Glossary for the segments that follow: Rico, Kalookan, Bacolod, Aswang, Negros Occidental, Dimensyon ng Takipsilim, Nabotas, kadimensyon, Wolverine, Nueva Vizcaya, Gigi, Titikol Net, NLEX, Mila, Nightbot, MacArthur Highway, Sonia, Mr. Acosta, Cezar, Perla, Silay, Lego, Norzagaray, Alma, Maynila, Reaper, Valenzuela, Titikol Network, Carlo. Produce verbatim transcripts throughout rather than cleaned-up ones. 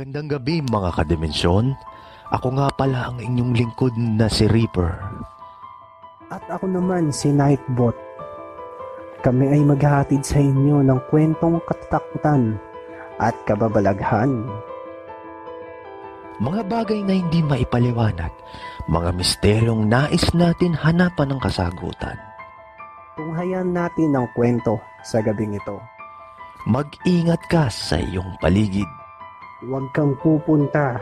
Magandang gabi mga kadimensyon, ako nga pala ang inyong lingkod na si Reaper. At ako naman si Nightbot. Kami ay maghahatid sa inyo ng kwentong katatakutan at kababalaghan. Mga bagay na hindi maipaliwanag, mga misteryong nais natin hanapan ng kasagutan. Tunghayan natin ang kwento sa gabing ito. Mag-ingat ka sa iyong paligid. Huwag kang pupunta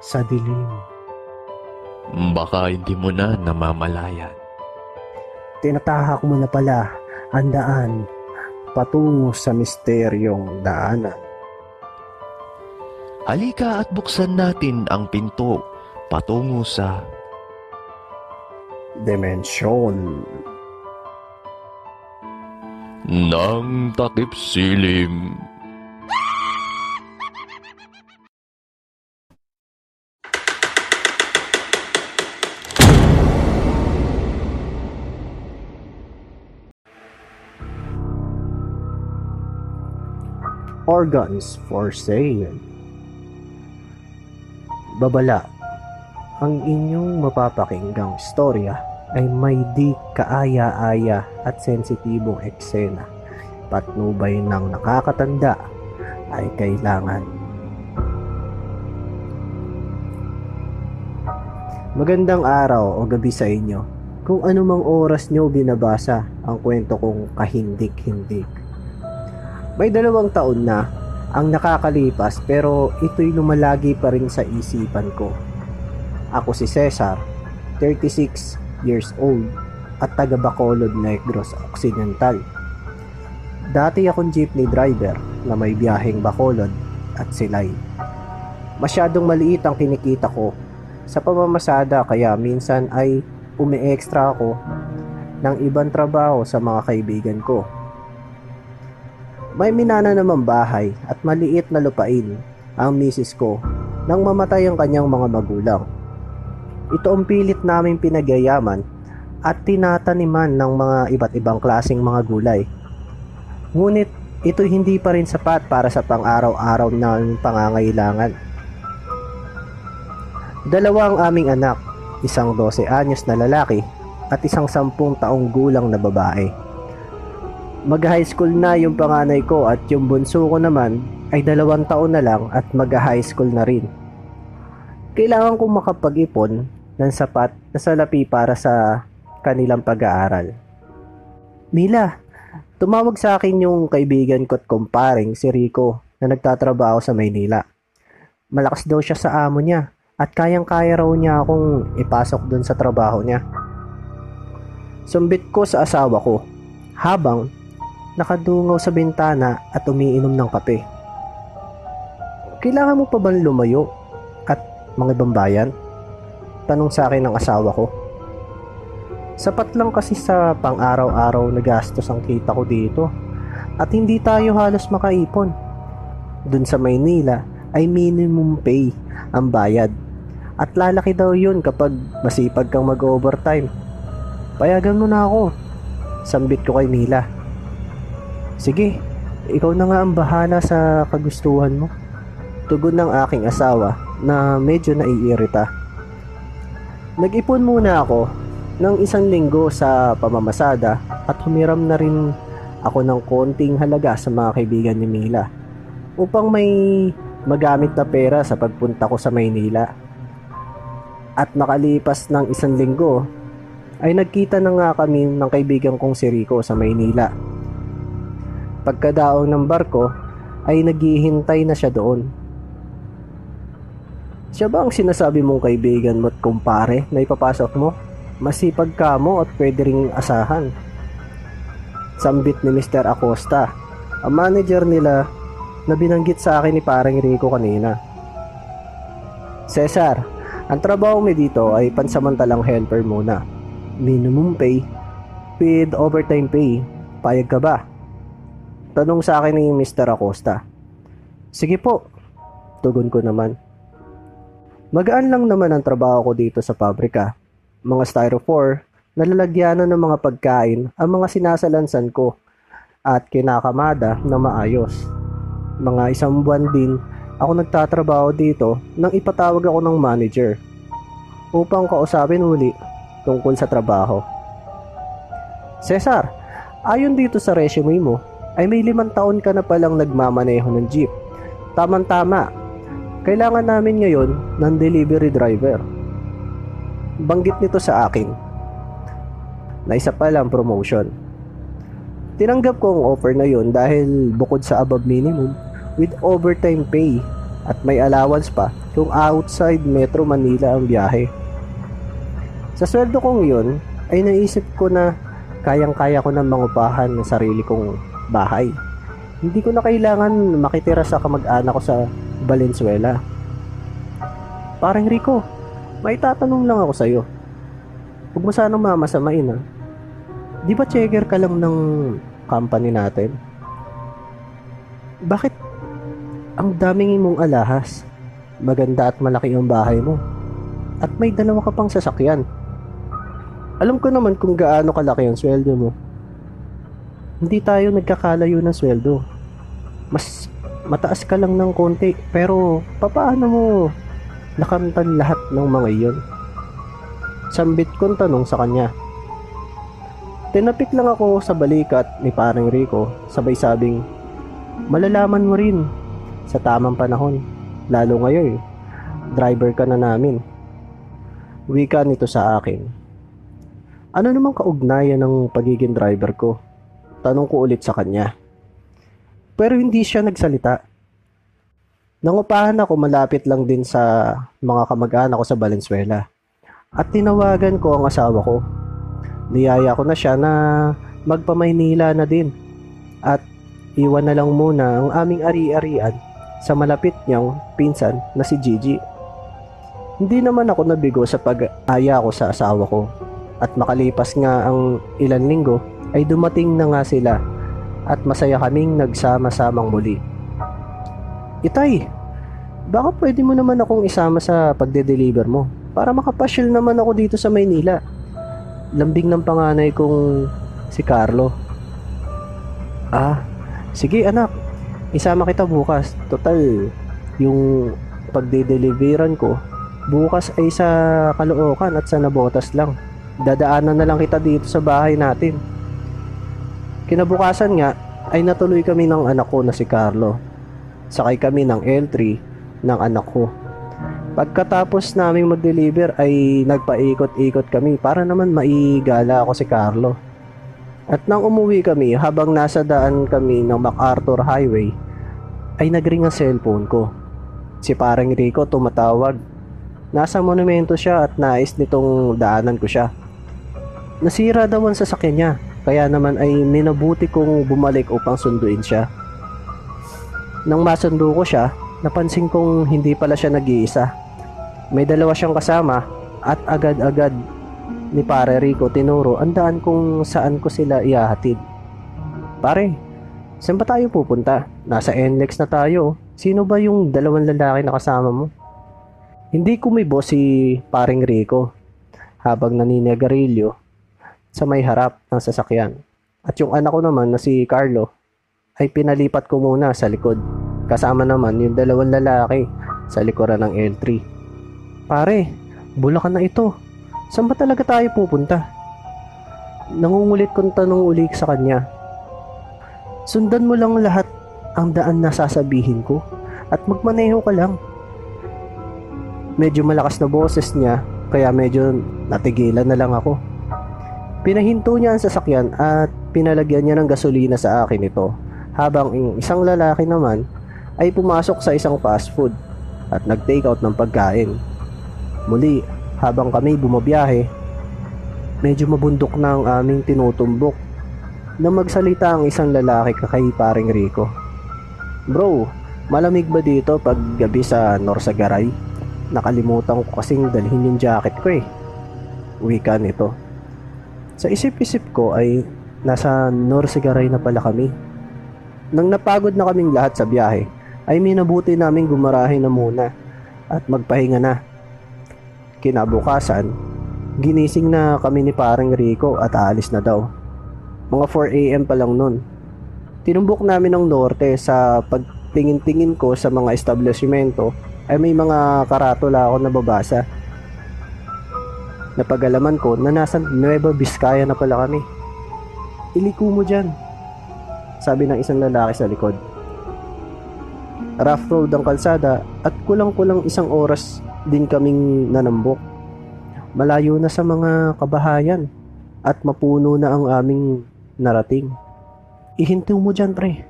sa dilim. Baka hindi mo na namamalayan. Tinatahak mo na pala ang daan patungo sa misteryong daanan. Halika at buksan natin ang pinto patungo sa Dimensyon ng Takipsilim. Organs for sale. Babala, ang inyong mapapakinggang storya ay may di kaaya-aya at sensitibong eksena. Patnubay ng nakakatanda ay kailangan. Magandang araw o gabi sa inyo. Kung anumang oras nyo binabasa ang kwento kong kahindik-hindik. May dalawang taon na ang nakakalipas pero ito'y lumalagi pa rin sa isipan ko. Ako si Cezar, thirty-six years old at taga Bacolod, Negros Occidental. Dati akong jeepney driver na may biyaheng Bacolod at Silay. Masyadong maliit ang kinikita ko sa pamamasada kaya minsan ay umi-extra ako ng ibang trabaho sa mga kaibigan ko. May minana naman bahay at maliit na lupain ang misis ko nang mamatay ang kanyang mga magulang. Ito ang pilit naming pinagyayaman at tinataniman ng mga iba't ibang klaseng mga gulay. Ngunit ito hindi pa rin sapat para sa pang-araw-araw na pangangailangan. Dalawa ang aming anak, isang dalawampu't dalawa anyos na lalaki at isang sampung taong gulang na babae. Mag-high school na yung panganay ko at yung bunso ko naman ay dalawang taon na lang at mag-high school na rin. Kailangan kong makapag-ipon ng sapat na salapi para sa kanilang pag-aaral. Mila, tumawag sa akin yung kaibigan ko at kumparing si Rico na nagtatrabaho sa Maynila. Malakas daw siya sa amo niya at kayang-kaya raw niya akong ipasok dun sa trabaho niya. Sumbit ko sa asawa ko habang nakadungaw sa bintana at umiinom ng kape. Kailangan mo pa bang lumayo at mga ibang bayan? Tanong sa akin ng asawa ko. Sapat lang kasi sa pang-araw-araw na gastos ang kita ko dito at hindi tayo halos makaipon. Dun sa Maynila ay minimum pay ang bayad at lalaki daw yun kapag masipag kang mag-overtime. Payagan mo na ako, sambit ko kay Mila. Sige, ikaw na nga ang bahala sa kagustuhan mo, tugon ng aking asawa na medyo naiirita. Nag-ipon muna ako ng isang linggo sa pamamasada at humiram na rin ako ng konting halaga sa mga kaibigan ni Mila upang may magamit na pera sa pagpunta ko sa Maynila. At makalipas ng isang linggo ay nagkita na nga kami ng kaibigan kong si Rico sa Maynila. Pagkadaong ng barko ay naghihintay na siya doon. Siya ba ang sinasabi mong kaibigan mo at kumpare na ipapasok mo? Masipag ka mo at pwede ring asahan, sambit ni mister Acosta, ang manager nila na binanggit sa akin ni parang Rico kanina. Cesar, ang trabaho mo dito ay pansamantalang helper muna. Minimum pay with overtime pay. Payag ka ba? Tanong sa akin ni mister Acosta. Sige po, tugon ko naman. Magaan lang naman ang trabaho ko dito sa pabrika. Mga styrofoam, nalalagyanan ng mga pagkain ang mga sinasalansan ko at kinakamada na maayos. Mga isang buwan din ako nagtatrabaho dito nang ipatawag ako ng manager upang kausapin uli tungkol sa trabaho. Cezar, ayon dito sa resume mo ay may limang taon ka na palang nagmamaneho ng jeep. Tamang-tama, kailangan namin ngayon ng delivery driver. Banggit nito sa akin na isa palang promotion. Tinanggap ko ang offer na yun dahil bukod sa above minimum with overtime pay at may allowance pa kung outside Metro Manila ang biyahe. Sa sweldo kong yun ay naisip ko na kayang-kaya ko ng mangupahan ng sarili kong bahay. Hindi ko na kailangan makitira sa kamag-anak ko sa Valenzuela. Parang Rico, may tatanong lang ako sa'yo. Huwag mo sanang mamasamain ha. Di ba checker ka lang ng company natin? Bakit ang daming mong alahas? Maganda at malaki ang bahay mo. At may dalawa ka pang sasakyan. Alam ko naman kung gaano kalaki ang sweldo mo. Hindi tayo nagkakalayo ng sweldo. Mas mataas ka lang ng konti. Pero papaano mo nakamtan lahat ng mga iyon? Sambit kong tanong sa kanya. Tinapik lang ako sa balikat ni parang Rico, sabay sabing, malalaman mo rin sa tamang panahon, lalo ngayon, driver ka na namin. Wika nito sa akin. Ano namang kaugnayan ng pagiging driver ko? Tanong ko ulit sa kanya. Pero hindi siya nagsalita. Nangupahan ako malapit lang din sa mga kamag-anak ko sa Valenzuela. At tinawagan ko ang asawa ko. Niyaya ko na siya na magpa-Maynila na din at iwan na lang muna ang aming ari-arian sa malapit niyang pinsan na si Gigi. Hindi naman ako nabigo sa pag-aya ko sa asawa ko at makalipas nga ang ilan linggo ay dumating na nga sila at masaya kaming nagsama-samang muli. Itay, baka pwede mo naman akong isama sa pagde-deliver mo para makapasyal naman ako dito sa Maynila. Lambing ng panganay kong si Carlo. Ah, sige anak, isama kita bukas. Total, yung pagde-deliveran ko bukas ay sa Kalookan at sa Nabotas lang. Dadaanan na lang kita dito sa bahay natin. Kinabukasan nga ay natuloy kami ng anak ko na si Carlo. Sakay kami ng L three ng anak ko. Pagkatapos naming mag-deliver ay nagpaikot-ikot kami para naman maigala ako si Carlo. At nang umuwi kami, habang nasa daan kami ng MacArthur Highway, ay nagring ang cellphone ko. Si parang Rico tumatawag. Nasa monumento siya at nais nitong daanan ko siya. Nasira daw ang sasakyan niya, kaya naman ay minabuti kong bumalik upang sunduin siya. Nang masundo ko siya, napansin kong hindi pala siya nag-iisa. May dalawa siyang kasama at agad-agad ni Pare Rico tinuro ang daan kung saan ko sila iahatid. Pare, saan ba tayo pupunta? Nasa N L E X na tayo. Sino ba yung dalawang lalaki na kasama mo? Hindi kumibo si Paring Rico habang naninigarilyo sa may harap ng sasakyan. At yung anak ko naman na si Carlo ay pinalipat ko muna sa likod. Kasama naman yung dalawang lalaki sa likuran ng L three. Pare, Bulacan na ito. Saan ba talaga tayo pupunta? Nangungulit kong tanong ulit sa kanya. Sundan mo lang lahat ang daan na sasabihin ko at magmaneho ka lang. Medyo malakas na boses niya kaya medyo natigilan na lang ako. Pinahinto niya ang sasakyan at pinalagyan niya ng gasolina sa akin ito habang isang lalaki naman ay pumasok sa isang fast food at nag-take out ng pagkain. Muli, habang kami bumabiyahe, medyo mabundok na ang aming tinutumbok na magsalita ang isang lalaki kay Paring Rico. Bro, malamig ba dito pag gabi sa Norzagaray? Nakalimutan ko kasing dalhin yung jacket ko eh. Wika nito. Sa isip-isip ko ay nasa Norzagaray na pala kami. Nang napagod na kaming lahat sa biyahe, ay minabuti naming gumarahe na muna at magpahinga na. Kinabukasan, ginising na kami ni Parang Rico at aalis na daw. Mga four a m pa lang nun. Tinumbok namin ang norte sa pag pagtingin-tingin ko sa mga establishmento ay may mga karatula ako nababasa. Napagalaman ko na nasa Nueva Vizcaya na pala kami. Iliko mo dyan, sabi ng isang lalaki sa likod. Rough road ang kalsada at kulang-kulang isang oras din kaming nanambok. Malayo na sa mga kabahayan at mapuno na ang aming narating. Ihintaw mo dyan, pre,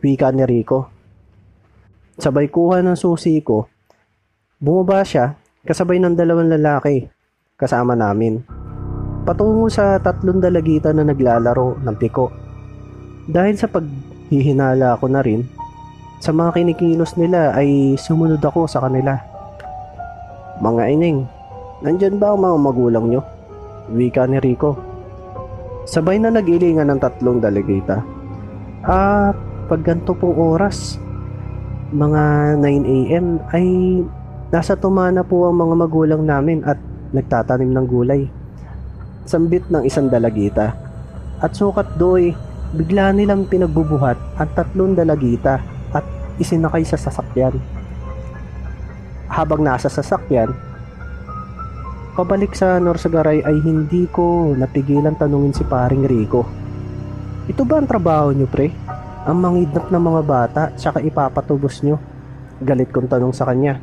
wika ni Rico. Sabay kuha ng susi ko. Bumaba siya kasabay ng dalawang lalaki kasama namin, patungo sa tatlong dalagitan na naglalaro ng piko. Dahil sa paghihinala ko na rin sa mga kinikilos nila ay sumunod ako sa kanila. Mga ining, nandyan ba ang mga magulang nyo? Wika ni Rico. Sabay na nag-ilingan ng tatlong dalagita. Ah, pag ganito pong oras, mga nine a m ay nasa tumana po ang mga magulang namin at nagtatanim ng gulay. Sambit ng isang dalagita. At sukat doy, bigla nilang pinagbubuhat ang tatlong dalagita at isinakay sa sasakyan. Habang nasa sasakyan, pabalik sa Norzagaray ay hindi ko napigilan tanungin si paring Rico. Ito ba ang trabaho nyo, pre? Ang mangidnap ng mga bata tsaka ipapatubos nyo? Galit kong tanong sa kanya.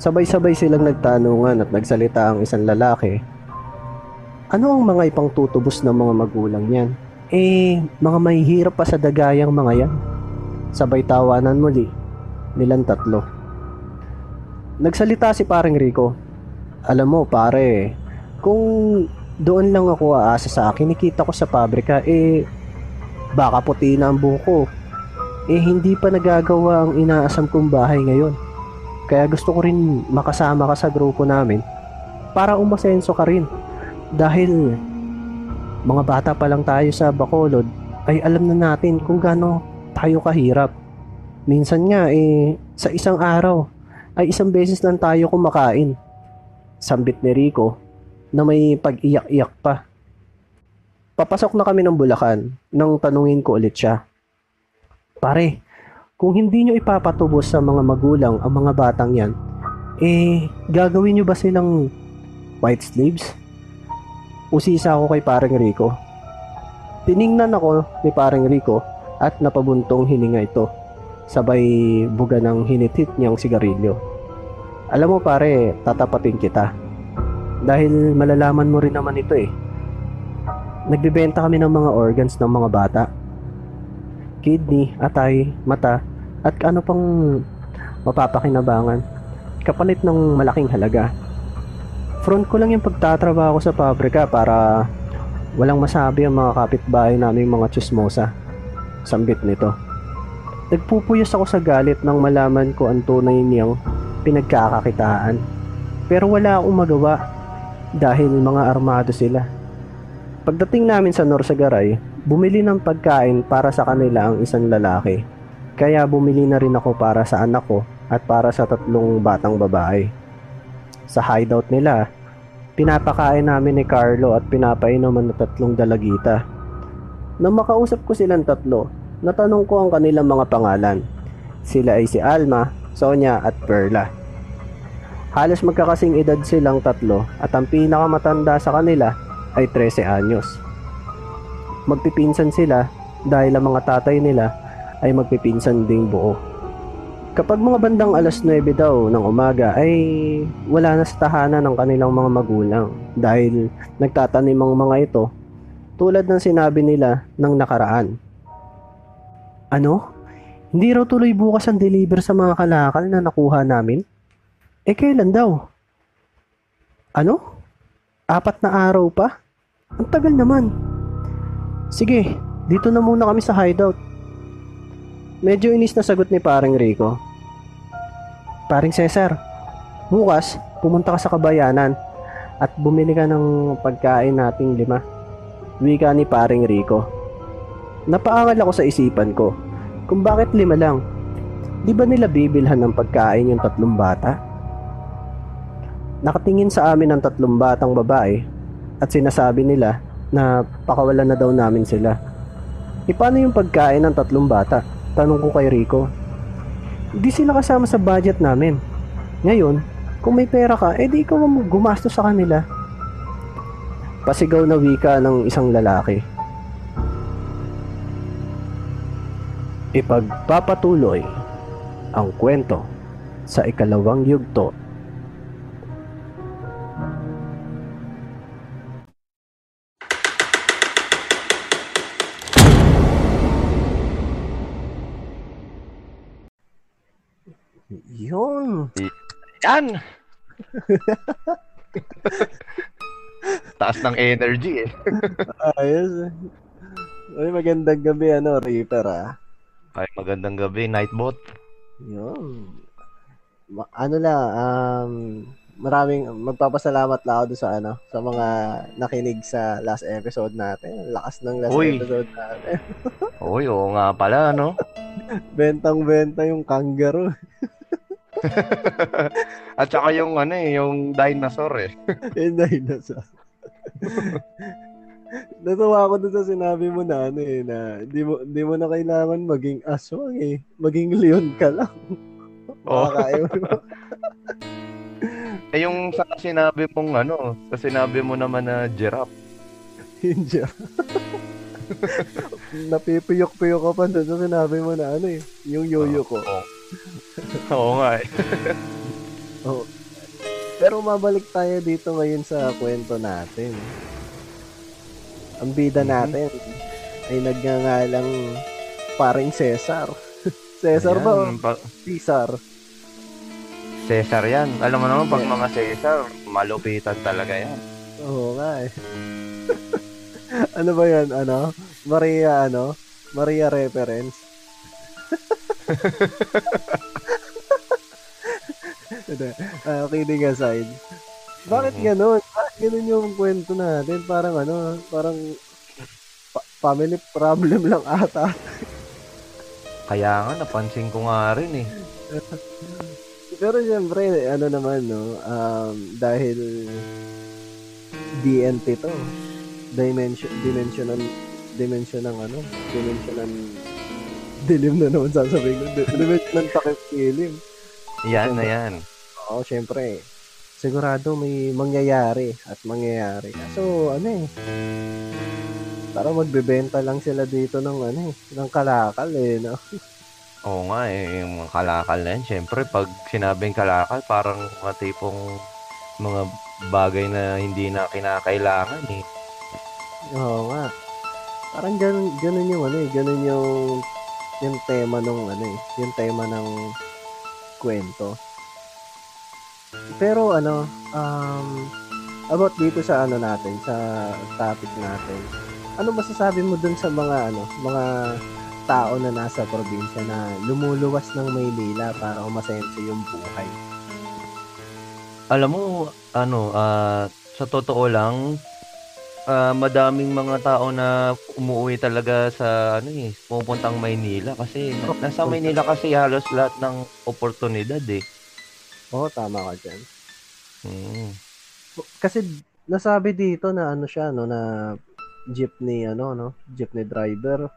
Sabay-sabay silang nagtanungan at nagsalita ang isang lalaki. Ano ang mga ipangtutubos ng mga magulang yan? Eh, mga mahihirap pa sa dagayang mga yan. Sabay tawanan muli nilang tatlo. Nagsalita si paring Rico. Alam mo, pare, kung doon lang ako aasa sa akin, nakita ko sa pabrika, eh, baka puti na ang buko. Eh, hindi pa nagagawa ang inaasam kong bahay ngayon. Kaya gusto ko rin makasama ka sa grupo namin para umasenso ka rin. Dahil mga bata pa lang tayo sa Bacolod ay alam na natin kung gaano tayo kahirap. Minsan nga eh sa isang araw ay isang beses lang tayo kumakain. Sambit ni Rico na may pag-iyak-iyak pa. Papasok na kami ng Bulacan nang tanungin ko ulit siya. Pare, kung hindi nyo ipapatubos sa mga magulang ang mga batang yan, eh gagawin nyo ba silang white sleeves? Usisa ako kay parang Rico. Tiningnan ako ni parang Rico at napabuntong hininga ito. Sabay buga ng hinitit niyang sigarilyo. Alam mo pare, tatapatin kita. Dahil malalaman mo rin naman ito eh. Nagbibenta kami ng mga organs ng mga bata. Kidney, atay, mata, at ano pang mapapakinabangan. Kapalit ng malaking halaga. Front ko lang yung pagtatrabaho ko sa pabrika para walang masabi ang mga kapitbahay naming mga tsismosa. Sambit nito. Nagpupuyos ako sa galit nang malaman ko ang tunay niyang pinagkakakitaan. Pero wala akong magawa dahil mga armado sila. Pagdating namin sa Norzagaray, bumili ng pagkain para sa kanila ang isang lalaki. Kaya bumili na rin ako para sa anak ko at para sa tatlong batang babae. Sa hideout nila, pinapakain namin ni Carlo at pinapainuman ng tatlong dalagita. Nang makausap ko silang tatlo, natanong ko ang kanilang mga pangalan. Sila ay si Alma, Sonia at Perla. Halos magkakasing edad silang tatlo at ang pinakamatanda sa kanila ay trese anyos. Magpipinsan sila dahil ang mga tatay nila ay magpipinsan ding buo. Kapag mga bandang alas nuwebe daw ng umaga ay wala na sa tahanan ng kanilang mga magulang dahil nagtatanim ang mga ito tulad ng sinabi nila ng nakaraan. Ano? Hindi raw tuloy bukas ang deliver sa mga kalakal na nakuha namin? Eh kailan daw? Ano? Apat na araw pa? Ang tagal naman. Sige, dito na muna kami sa hideout. Medyo inis na sagot ni paring Rico. Paring Cezar, bukas pumunta ka sa kabayanan at bumili ka ng pagkain nating lima. Wika ni paring Rico. Napaangal ako sa isipan ko kung bakit lima lang. Di ba nila bibilhan ng pagkain yung tatlong bata? Nakatingin sa amin ang tatlong batang babae at sinasabi nila na pakawalan na daw namin sila. E paano yung pagkain ng tatlong bata? tanong ko kay Rico. Hindi sila kasama sa budget namin. Ngayon, kung may pera ka, edi ikaw ang gumastos sa kanila. Pasigaw na wika ng isang lalaki. Ipagpapatuloy ang kwento sa ikalawang yugto. Yun. Yan. Taas ng energy eh. Ayos. Ay, magandang gabi ano, Reaper ah. Ay, magandang gabi, Nightbot. Yun. Ano na, um, maraming magpapasalamat lang ako sa ano, sa mga nakinig sa last episode natin. Lakas ng last Uy. episode natin. Uy, oo nga pala, no? Bentang-benta yung kangaroo. At saka yung ano eh, yung dinosaur eh. Yung dinosaur. Natawa ako doon sa sinabi mo na ano eh, na di mo, di mo na kailangan maging aswang eh. Maging leon ka lang. Oo. Makakayo mo. Eh yung sa sinabi mong ano, sa sinabi mo naman na giraffe. Yung giraffe. Napipiyok-piyok ka pa doon sa sinabi mo na ano eh, yung yoyo ko. Oo. Oo nga eh. Oh. Pero mabalik tayo dito ngayon sa kwento natin. Ang bida natin mm-hmm. ay nagngangalang paring Cezar. Cezar ayan, ba? Pa- Cezar. Cezar yan. Alam mo naman, pag mga Cezar, malupitan talaga yan. Oo nga eh. Ano ba yan? Ano? Maria, ano? Maria reference. uh, kidding aside. Bakit gano'n? Bakit gano'n yung kwento natin? Parang ano, parang pa- family problem lang ata. Kaya nga, napansin ko nga rin eh. Pero siyempre, ano naman no, um, dahil D N T to, Dimension, Dimensyon ng, Dimensyon ng ano, Dimensyon ng dilim na naman sasabihin ko, Dimensyon ng Takipsilim. Yan na yan. Oo, siyempre sigurado may mangyayari at mangyayari. So, ano eh. Parang magbebenta lang sila dito ng ano eh, ng kalakal eh, no? Oo nga eh, yung kalakal na yan. Siyempre, pag sinabing kalakal, parang mga tipong mga bagay na hindi na kinakailangan eh. Oo nga. Parang ganun, ganun yung ano eh, ganun yung yung tema ng ano eh, yung tema ng kwento. Pero ano, um, about dito sa ano natin, sa topic natin. Ano masasabi mo dun sa mga ano, mga tao na nasa probinsya na lumuluwas ng Maynila para umasenso yung buhay? Alam mo, ano, uh, sa totoo lang, uh, madaming mga tao na umuwi talaga sa ano eh, pumupuntang Maynila kasi nasa Maynila kasi halos lahat ng oportunidad eh. Oo, oh, tama ka dyan. Mm. Kasi nasabi dito na ano siya, no, na jeepney, ano, no? Jeepney driver.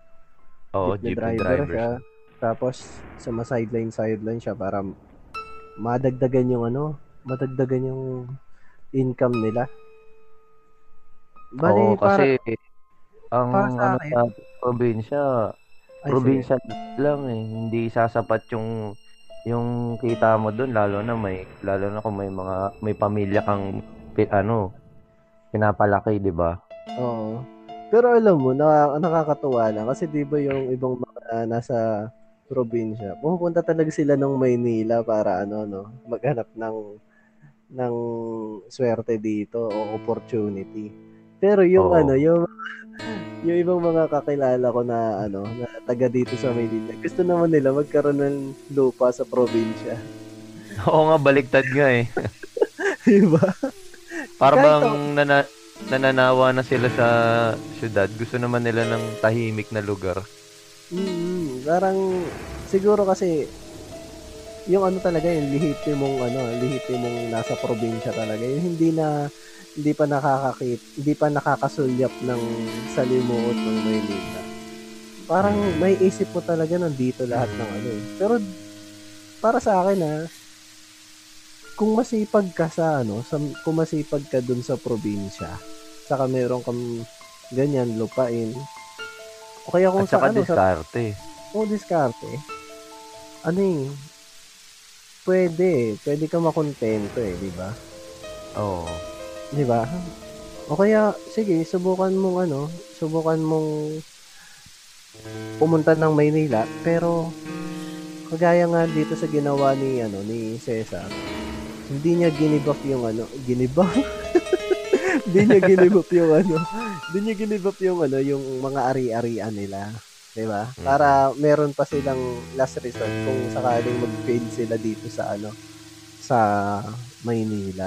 Oo, oh, jeepney, jeepney driver, driver siya. Tapos, sa sideline, sideline siya para madagdagan yung, ano, madagdagan yung income nila. Bali, oo, para, kasi ang, ano, sa probinsya, probinsya lang, eh. Hindi sasapat yung yung kita mo doon, lalo na may lalo na kung may mga may pamilya kang ano pinapalaki, di ba? Oo. Pero alam mo, nakaka- nakakatuwa lang kasi di ba yung ibang mga nasa probinsya, pupunta talaga sila ng Maynila para ano no, maghanap ng ng swerte dito o opportunity. Pero yung oo. ano, yung yung ibang mga kakilala ko na ano, na taga dito sa Maynila, gusto naman nila magkaroon ng lupa sa probinsya. Oo nga, baliktad nga eh. Diba? Para bang nana- nananawa na sila sa syudad, gusto naman nila ng tahimik na lugar. Mm-hmm. Parang siguro kasi yung ano talaga, yung lihiti mong ano, lihiti mong nasa probinsya talaga, yung hindi na hindi pa nakakakit, hindi pa nakakasulyap ng salimuot ng Maynila. Parang may isip mo talaga nandito lahat ng ano. Pero para sa akin ha, kung masipag ka sa ano, sa, kung masipag ka dun sa probinsya, saka meron kang ganyan, lupain. O kaya kung at sa saka ano, diskarte. Sa, oh, diskarte. Ano eh, pwede, pwede ka makontento eh, di ba? Oo. Di ba? O kaya, sige, subukan mong ano, subukan mong pumunta ng Maynila, pero kagaya nga dito sa ginawa ni ano ni Cezar, hindi niya ginibap yung ano, ginibap. Hindi niya ginibap yung ano. Hindi niya ginibap yung ano, yung mga ari-arian nila, 'di ba? Para meron pa silang last resort kung sakaling mag-fail sila dito sa ano sa Maynila.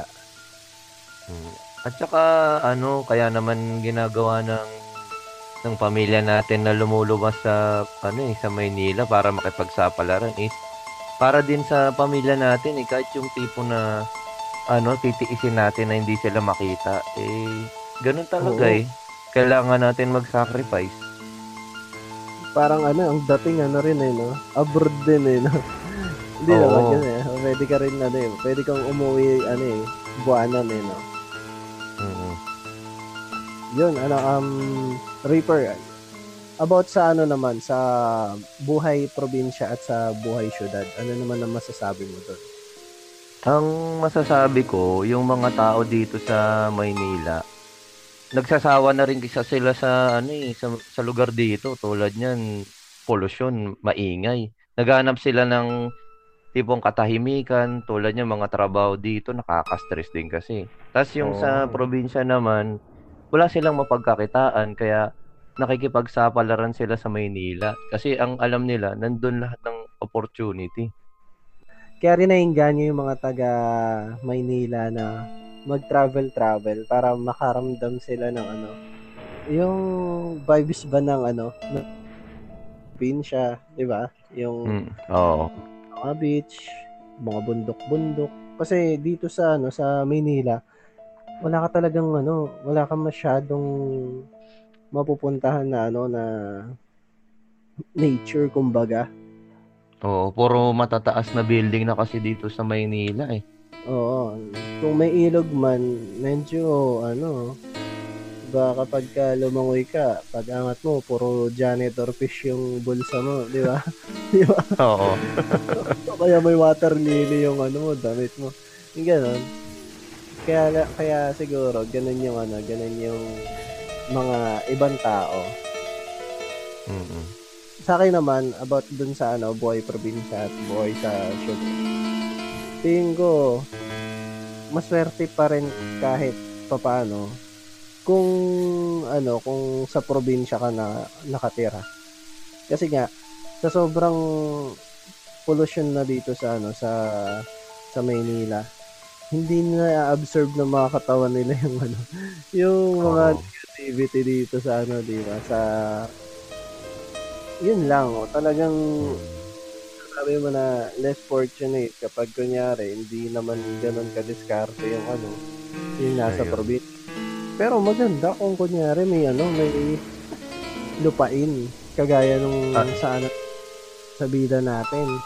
At saka ano, kaya naman ginagawa ng ng pamilya natin na lumulubas sa ano eh, sa Maynila para makipagsapalaran is eh, para din sa pamilya natin eh, kahit yung tipo na ano titiisin natin na hindi sila makita eh, ganun talaga. Oo. Eh kailangan natin mag-sacrifice. Parang ano ang dating ano rin eh no, abroad din eh no. Hindi naman yun eh, pwede ka rin ano eh, pwede kang umuwi ano eh buwanan eh no. Mm-hmm. Yun ano um Reaper, about sa ano naman, sa buhay probinsya at sa buhay syudad, ano naman ang masasabi mo doon? Ang masasabi ko, yung mga tao dito sa Maynila, nagsasawa na rin kasi sila sa, ano, eh, sa, sa lugar dito. Tulad niyan, polusyon, maingay. Naghanap sila ng tipong katahimikan, tulad niyan, mga trabaho dito, nakaka-stress din kasi. Tapos yung oh. sa probinsya naman, wala silang mapagkakitaan kaya nakikipagsapalaran sila sa Maynila kasi ang alam nila nandun lahat ng opportunity. Kaya rin nainganyo yung mga taga Maynila na mag-travel-travel para makaramdam sila ng ano yung vibes ba ng ano ng probinsya, di ba? Yung mm, oh. mga beach, mga bundok-bundok kasi dito sa ano sa Maynila wala ka talagang ano, wala kang masyadong mapupuntahan na ano na nature kumbaga. Oo, puro matataas na building na kasi dito sa Maynila eh. Oo, kung may ilog man, medyo ano, baka kapag ka lumangoy ka, pag angat mo, puro janitor fish yung bulsa mo, di ba? Di ba? Oo. Kaya may water lily yung ano mo, damit mo. Yung ganon. Kaya kaya siguro ganun yung ano, ganun yung mga ibang tao. Mm-hmm. Sa akin naman about dun sa ano, buhay probinsya at buhay sa syudad. Tingin ko maswerte pa rin kahit papaano kung ano, kung sa probinsya ka na nakatira. Kasi nga sa sobrang pollution na dito sa ano sa sa Maynila, hindi na absorb ng mga katawan nila yung ano yung mga oh. negativity dito sa ano di ba sa yun lang oh talagang sabi mo na less fortunate kapag kunyari hindi naman ganoon kadiskarte yung ano yung nasa probinsya. Pero maganda kung kunyari may ano may lupain kagaya nung ah. sa ano sa bida natin.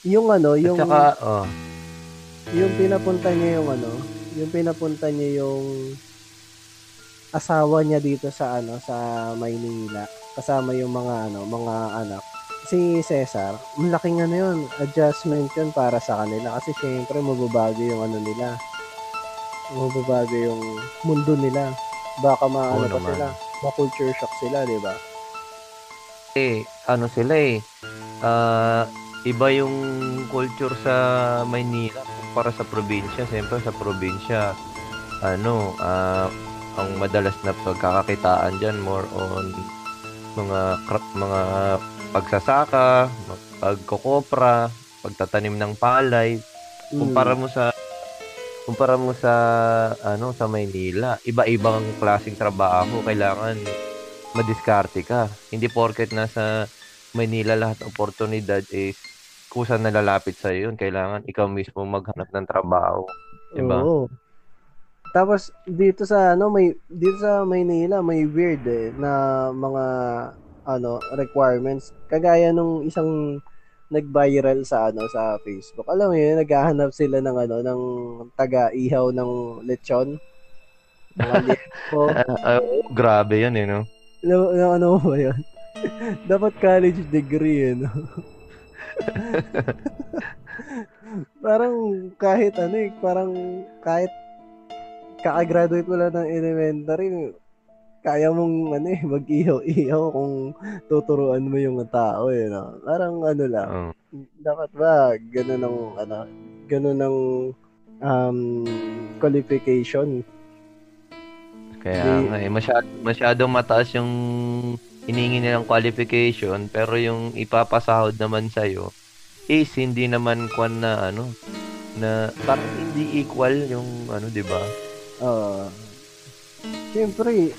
Yung ano, yung saka, oh. yung pinapunta niya yung ano, yung pinapunta niya yung asawa niya dito sa ano, sa Maynila. Kasama yung mga ano, mga anak. Si Cezar, malaking ano yun, adjustment yun para sa kanila. Kasi syempre, mababago yung ano nila. Mababago yung mundo nila. Baka maano oh, pa sila, ma-culture shock sila, di ba? Eh, ano sila eh, ah, uh... iba yung culture sa Maynila kumpara sa probinsya. Siyempre sa probinsya ano uh, ang madalas na pagkakakitaan diyan more on mga mga pagsasaka, pagkokopra, pagtatanim ng palay. Kumpara mo sa kumpara mo sa ano sa Maynila, iba-ibang klaseng trabaho, kailangan madiskarte ka. Hindi porket nasa Maynila lahat ng oportunidad is kusa na lalapit sa iyo, kailangan ikaw mismo maghanap ng trabaho, 'di ba? Oo. Tapos dito sa ano, may dito sa Maynila may weird eh, na mga ano requirements, kagaya nung isang nag-viral sa ano sa Facebook. Alam mo yun, naghahanap sila ng ano ng taga-ihaw ng lechon. Mga oh, uh, grabe 'yan eh, no. No, no, ano ba 'yun? Dapat college degree eh, no? Parang kahit ano eh, parang kahit kaka-graduate mo lang ng elementary, kaya mong ano eh, mag-ihaw-ihaw kung tuturuan mo yung tao eh, no? Parang ano lang, oh. Dapat ba ganun ang ano, ganun ang um, qualification. Kaya nga eh, masyado, masyadong mataas yung hiningi nilang qualification, pero yung ipapasahod naman sa'yo is hindi naman kwan na ano, na parang hindi equal yung ano, di ba? Oo. Uh, Siyempre,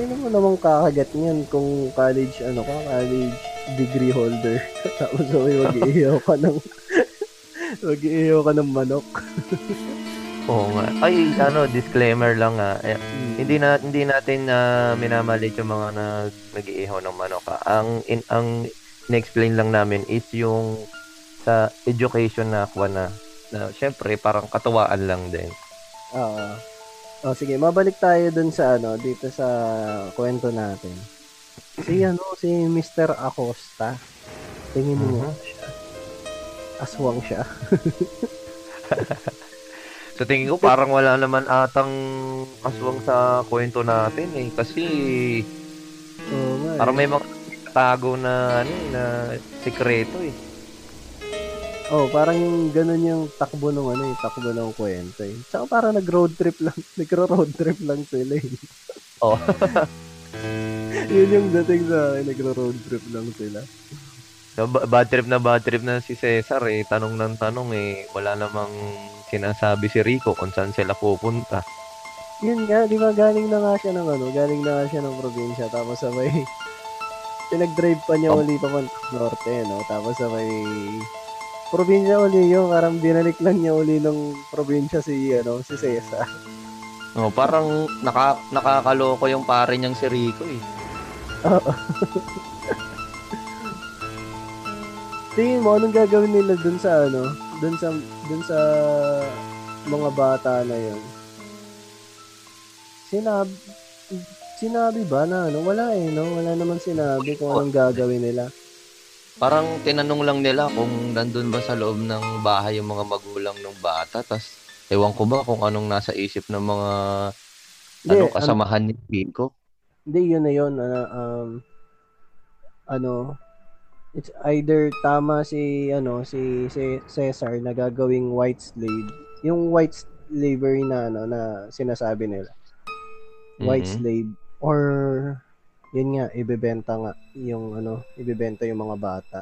sino mo namang kakagat niyan kung college, ano ka, college degree holder. Tapos okay, mag-iihaw ka ng, mag-iihaw ka ng manok. Oo nga. Ay, ano, disclaimer lang ha. Eh, hindi, na, hindi natin uh, minamalit yung mga nag-iihaw ng manok ha. Ang, in, ang in-explain lang namin is yung sa education na kwa na. na Siyempre, parang katuwaan lang din. Oo. O, sige, mabalik tayo dun sa ano, dito sa kwento natin. Si ano, si Mister Acosta. Tingin mo uh-huh. siya. Aswang siya. So, tingin ko parang wala naman atang aswang sa kwento natin eh. Kasi oh, parang may mga tago na, ano, na sikreto eh. Oh, parang yung ganun yung takbo ng ano eh, takbo ng kwento eh. Tsaka parang nag-road trip lang, nagro-road trip lang sila eh. Oh. Yun yung dating sa eh, nagro-road trip lang sila. So, bad trip na bad trip na si Cezar eh. Tanong ng tanong eh. Wala namang sinasabi si Rico kung saan sila pupunta. Yun nga, di ba galing na nga siya ng ano, galing na nga siya ng probinsya. Tapos sabay, pinag-drive pa niya oh. ulit papuntang norte, no? Tapos sabay, probinsya uli yun. Parang binalik lang niya uli ng probinsya si, ano, si Cezar. Oh, parang naka, nakakaloko yung pare niyang si Rico eh. Oo. Tingin mo, anong gagawin nila dun sa ano? Dun sa, dun sa mga bata na yun? Sinab, sinabi ba na ano? Wala eh, no? Wala naman sinabi kung anong gagawin nila. Parang tinanong lang nila kung nandun ba sa loob ng bahay yung mga magulang ng bata. Tapos, ewan ko ba kung anong nasa isip ng mga De, anong kasamahan an- ni Pico? Hindi, yun na yun. Uh, um, ano... It's either tama si ano si, si Cezar na gagawing white slave, yung white slavery na ano na sinasabi nila. White mm-hmm. slave or yun nga ibebenta nga yung ano, ibebenta yung mga bata.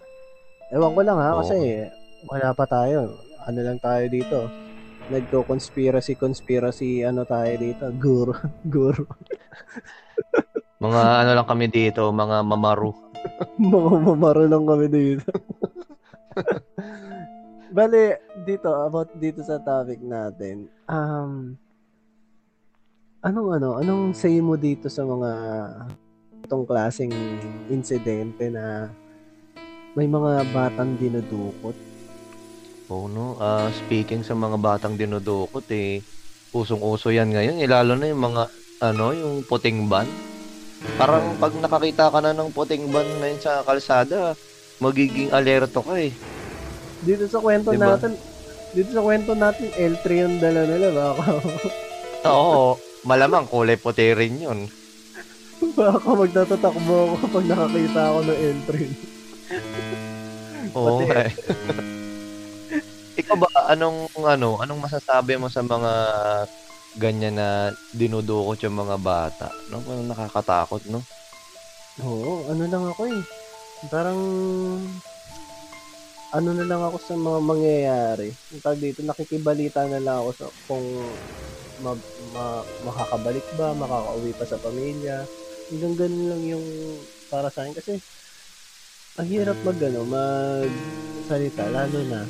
Ewan ko lang ha, oh. kasi wala pa tayo. Ano lang tayo dito. Nagko-conspiracy conspiracy ano tayo dito, guru, guru. Mga ano lang kami dito, mga mamaru. Mamamaro lang kami dito. Bale, dito, about dito sa topic natin. Um, anong ano, anong say mo dito sa mga itong klaseng insidente na may mga batang dinudukot? Oh no, uh, speaking sa mga batang dinudukot eh, usong-uso yan ngayon, lalo na yung mga, ano, yung puting ban. Parang pag nakakita ka na ng puting ban ngayon sa kalsada, magiging alerto ka eh. Dito sa kwento diba? natin, dito sa kwento natin, L three yung dala nila baka. Oo, malamang kulay puti rin yun. Baka magtatatakbo ako pag nakakita ako ng L three. Oo nga eh. Ikaw ba, anong, ano, anong masasabi mo sa mga... ganyan na dinudukot yung mga bata, no? Parang nakakatakot, no? Oo, ano lang ako eh. Parang, ano na lang ako sa mga mangyayari. Tag dito, nakikibalita na lang ako sa kung ma, ma, makakabalik ba, makakauwi pa sa pamilya. Hanggang ganun lang yung para sa akin. Kasi, ang hirap mag, ano, magsalita, lalo na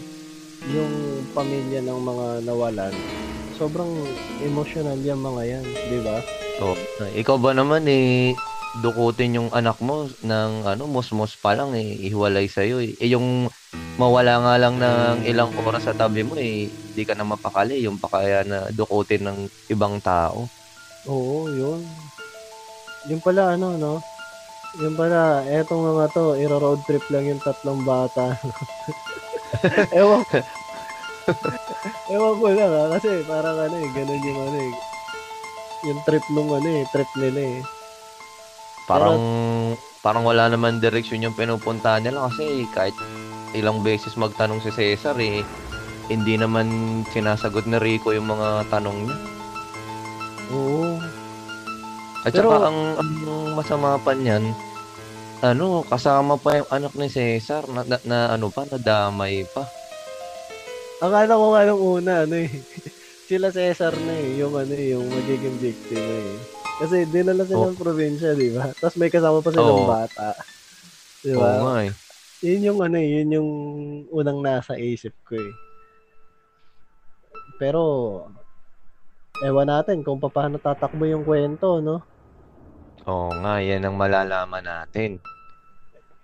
yung pamilya ng mga nawalan. sobrang emotional yung mga yan, di ba? Oh, ikaw ba naman eh dukutin yung anak mo ng ano, mos-mos pa lang eh, ihiwalay sa'yo eh. Eh yung mawala nga lang ng ilang oras sa tabi mo eh, di ka na mapakali yung pakaya na dukutin ng ibang tao. Oo, yun. Yun pala ano, no? Yun pala, etong mga to, iro-road trip lang yung tatlong bata. Ewan ko. Ewan ko lang ha, kasi parang ano eh, ganun yung ano eh. Yung trip nung ano eh, trip nila eh. Parang Pero, parang wala naman direksyon yung pinupuntahan nila kasi kahit ilang beses magtanong si Cezar eh, hindi naman sinasagot ni Rico yung mga tanong niya. Oo. At Pero, saka ang, ang masama pa niyan, ano, kasama pa yung anak ni Cezar na, na, na ano pa, nadamay pa. Akala ko nga nung una, ano eh, sila Cezar na eh, yung ano eh, yung magiging victim na eh. Kasi dinala sila oh. ng probinsya, di ba? Tapos may kasama pa silang oh. bata. Di ba? Oo nga eh. Yun yung ano eh, yun yung unang nasa isip ko eh. Pero, ewan natin kung paano tatakbo yung kwento, no? Oo nga, yan ang malalaman natin.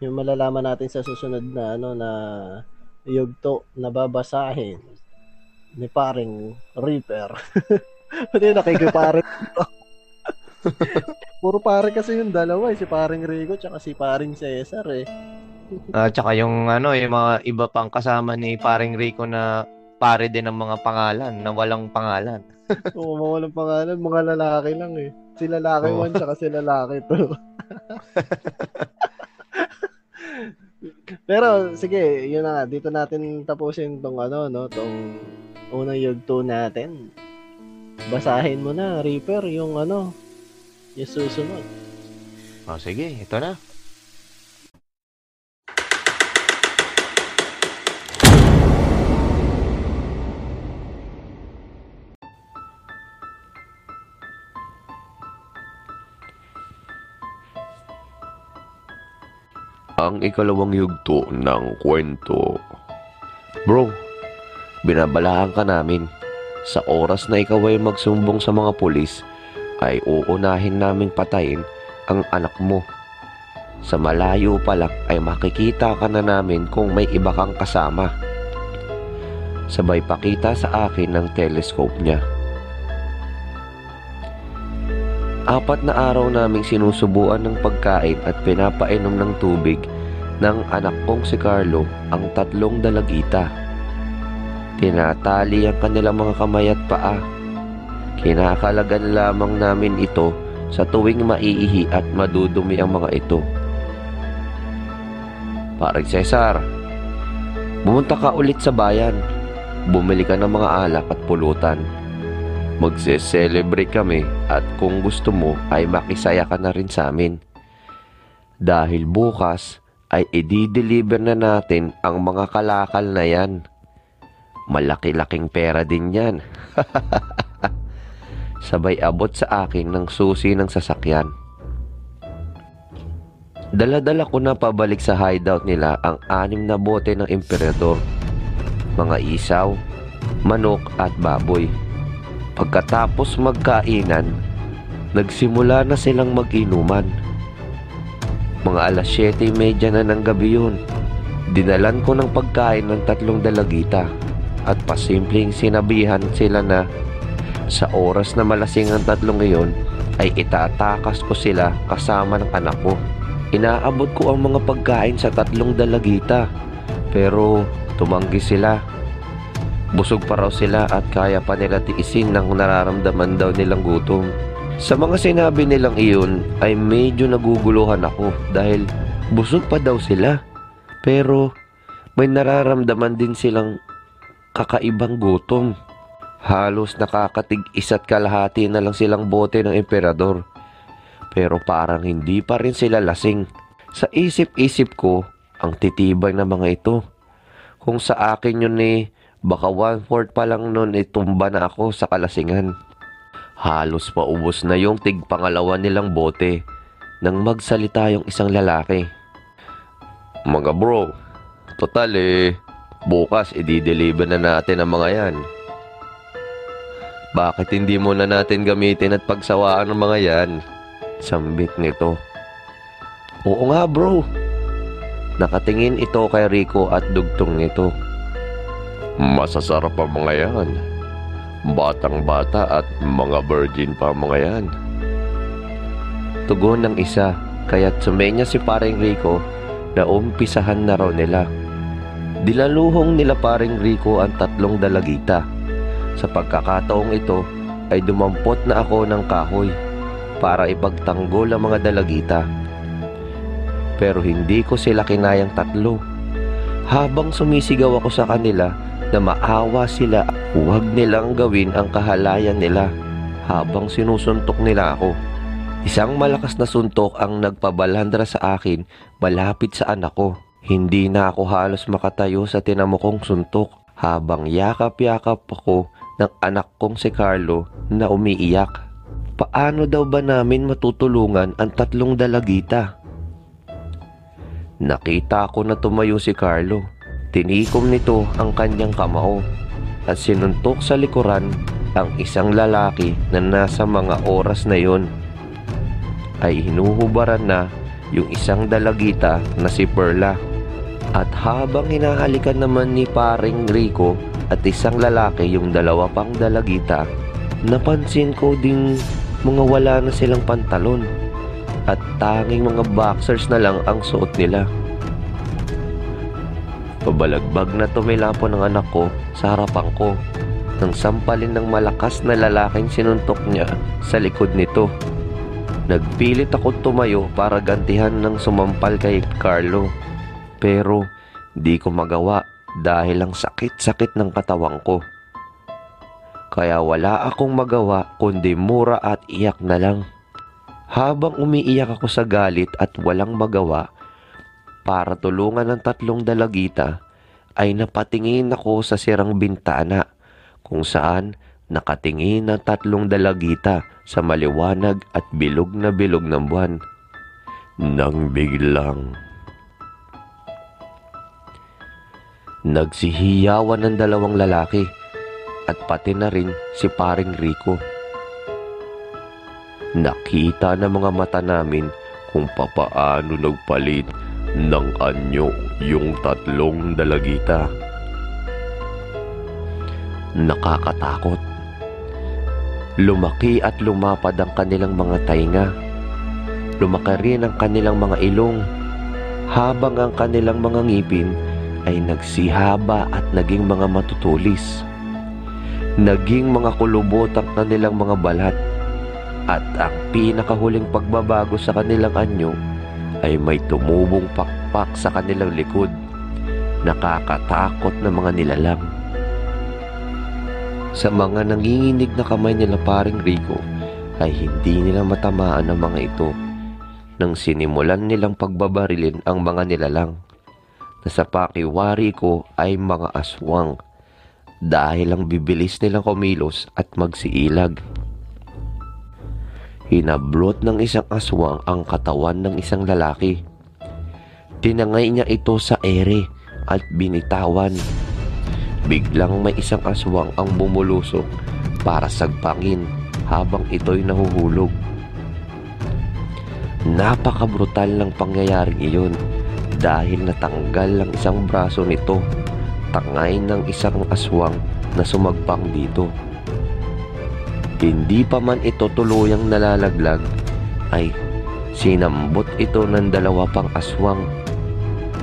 Yung malalaman natin sa susunod na ano, na yugto na babasahin ni paring Reaper. Ano yun, nakikiparin ito. Puro pare kasi yung dalawa eh, si paring Rico tsaka si paring Cezar eh. Ah, uh, tsaka yung ano, yung mga iba pang kasama ni paring Rico na pare din ng mga pangalan, na walang pangalan. Oo, mga walang pangalan, mga lalaki lang eh. Si lalaki oh. one tsaka si lalaki two. Pero sige, yun na nga, dito natin tapusin tong ano, no, tong unang yugto natin. Basahin mo na, Reaper, yung ano, yung susunod. Ah, sige, ito na. Ang ikalawang yugto ng kwento. Bro, binabalaan ka namin. Sa oras na ikaw ay magsumbong sa mga pulis, ay uunahin naming patayin ang anak mo. Sa malayo pa lang ay makikita ka na namin kung may iba kang kasama. Sabay pakita sa akin ng telescope niya. Apat na araw naming sinusubuan ng pagkain at pinapainom ng tubig ng anak kong si Carlo ang tatlong dalagita. Tinatali ang kanilang mga kamay at paa. Kinakalagan lamang namin ito sa tuwing maiihi at madudumi ang mga ito. Parang Cezar, bumunta ka ulit sa bayan. Bumili ka ng mga alak at pulutan. Magse-celebrate kami at kung gusto mo ay makisaya ka na rin sa amin. Dahil bukas ay i-deliver na natin ang mga kalakal na yan. Malaki-laking pera din yan. Sabay abot sa akin ng susi ng sasakyan. Dala-dala ko na pabalik sa hideout nila ang anim na bote ng emperador, mga isaw, manok at baboy. Pagkatapos magkainan, nagsimula na silang mag-inuman. Mga alas siyete trenta na ng gabi yun. Dinalan ko ng pagkain ng tatlong dalagita at pasimpleng sinabihan sila na sa oras na malasing ang tatlong iyon ay itatakas ko sila kasama ng anak ko. Inaabot ko ang mga pagkain sa tatlong dalagita pero tumanggi sila. Busog pa raw sila at kaya pa nila tiisin nang nararamdaman daw nilang gutom. Sa mga sinabi nilang iyon ay medyo naguguluhan ako dahil busog pa daw sila pero may nararamdaman din silang kakaibang gutom. Halos nakakatig isa't kalahati na lang silang bote ng emperador. Pero parang hindi pa rin sila lasing. Sa isip-isip ko, ang titibay na mga ito. Kung sa akin yun eh, baka one-fourth pa lang nun itumba na ako sa kalasingan. Halos maubos na yung tigpangalawa nilang bote nang magsalita yung isang lalaki. Mga bro, total eh, bukas i-deliver na natin ang mga yan. Bakit hindi mo na natin gamitin at pagsawaan ng mga yan? Sambit nito. Oo nga bro. Nakatingin ito kay Rico at dugtong nito. Masasarap ang mga yan. Batang-bata at mga virgin pa mga yan. Tugon ng isa, kaya't sumenya si paring Rico na umpisahan na raw nila. Dilaluhong nila paring Rico ang tatlong dalagita. Sa pagkakataong ito ay dumampot na ako ng kahoy para ipagtanggol ang mga dalagita. Pero hindi ko sila kinayang tatlo. Habang sumisigaw ako sa kanila na maawa sila, huwag nilang gawin ang kahalayan nila habang sinusuntok nila ako. Isang malakas na suntok ang nagpabalandra sa akin malapit sa anak ko. Hindi na ako halos makatayo sa tinamukong suntok habang yakap-yakap ako ng anak kong si Carlo na umiiyak. Paano daw ba namin matutulungan ang tatlong dalagita? Nakita ko na tumayo si Carlo. Tinikom nito ang kanyang kamao at sinuntok sa likuran ang isang lalaki na nasa mga oras na yon ay hinuhubaran na yung isang dalagita na si Perla. At habang hinahalikan naman ni paring Rico at isang lalaki yung dalawa pang dalagita, napansin ko ding mga wala na silang pantalon at tanging mga boxers na lang ang suot nila. Pabalagbag na tumilapo ng anak ko sa harapan ko nang sampalin ng malakas na lalaking sinuntok niya sa likod nito. Nagpilit ako tumayo para gantihan ng sumampal kay Carlo, pero di ko magawa dahil ang sakit-sakit ng katawan ko. Kaya wala akong magawa kundi mura at iyak na lang. Habang umiiyak ako sa galit at walang magawa para tulungan ng tatlong dalagita, ay napatingin ako sa sirang bintana kung saan nakatingin ang tatlong dalagita sa maliwanag at bilog na bilog ng buwan. Nang biglang nagsihiyawan ng dalawang lalaki at pati na rin si paring Rico. Nakita ng mga mata namin kung papaano nagpalit ng anyo yung tatlong dalagita. Nakakatakot. Lumaki at lumapad ang kanilang mga tainga. Lumaki rin ang kanilang mga ilong, habang ang kanilang mga ngipin ay nagsihaba at naging mga matutulis. Naging mga kulubot ang kanilang mga balat. At ang pinakahuling pagbabago sa kanilang anyo ay may tumubong pakpak sa kanilang likod. Nakakatakot na mga nilalang. Sa mga nanginginig na kamay nila paring Rico ay hindi nila matamaan ang mga ito nang sinimulan nilang pagbabarilin ang mga nilalang na sa pakiwari ko ay mga aswang dahil ang bibilis nilang kumilos at magsiilag. Hinablot ng isang aswang ang katawan ng isang lalaki. Tinangay niya ito sa ere at binitawan. Biglang may isang aswang ang bumulusok para sagpangin habang ito'y nahuhulog. Napakabrutal ng pangyayaring iyon dahil natanggal ang isang braso nito, tangay ng isang aswang na sumagpang dito. Hindi pa man ito tuluyang nalalaglag ay sinambot ito ng dalawa pang aswang.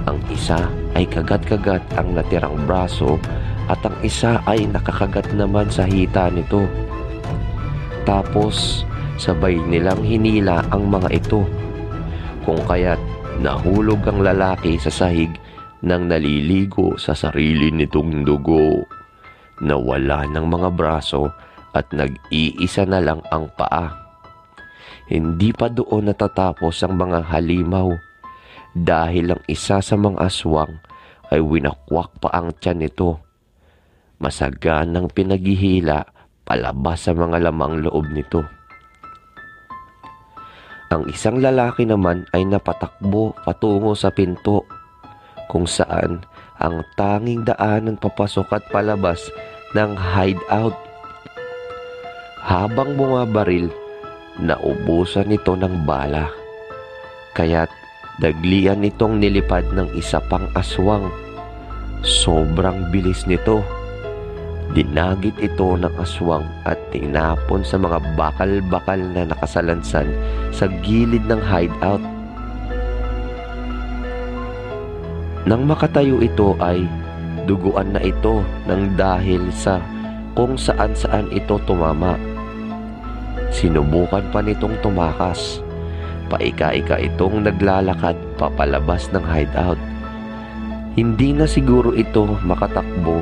Ang isa ay kagat-kagat ang natirang braso at ang isa ay nakakagat naman sa hita nito. Tapos sabay nilang hinila ang mga ito, kung kaya't nahulog ang lalaki sa sahig nang naliligo sa sarili nitong dugo. Nawala ng mga braso at nag-iisa na lang ang paa. Hindi pa doon natatapos ang mga halimaw dahil ang isa sa mga aswang ay winakwak pa ang tiyan nito. Masaganang pinaghihila palabas sa mga lamang loob nito. Ang isang lalaki naman ay napatakbo patungo sa pinto kung saan ang tanging daanan papasok at palabas ng hideout. Habang bumabaril, naubusan ito ng bala, kaya't daglian itong nilipad ng isa pang aswang. Sobrang bilis nito. Dinagit ito ng aswang at tinapon sa mga bakal-bakal na nakasalansan sa gilid ng hideout. Nang makatayo ito ay duguan na ito ng dahil sa kung saan-saan ito tumama. Sinubukan pa nitong tumakas. Paika-ika itong naglalakad papalabas ng hideout. Hindi na siguro ito makatakbo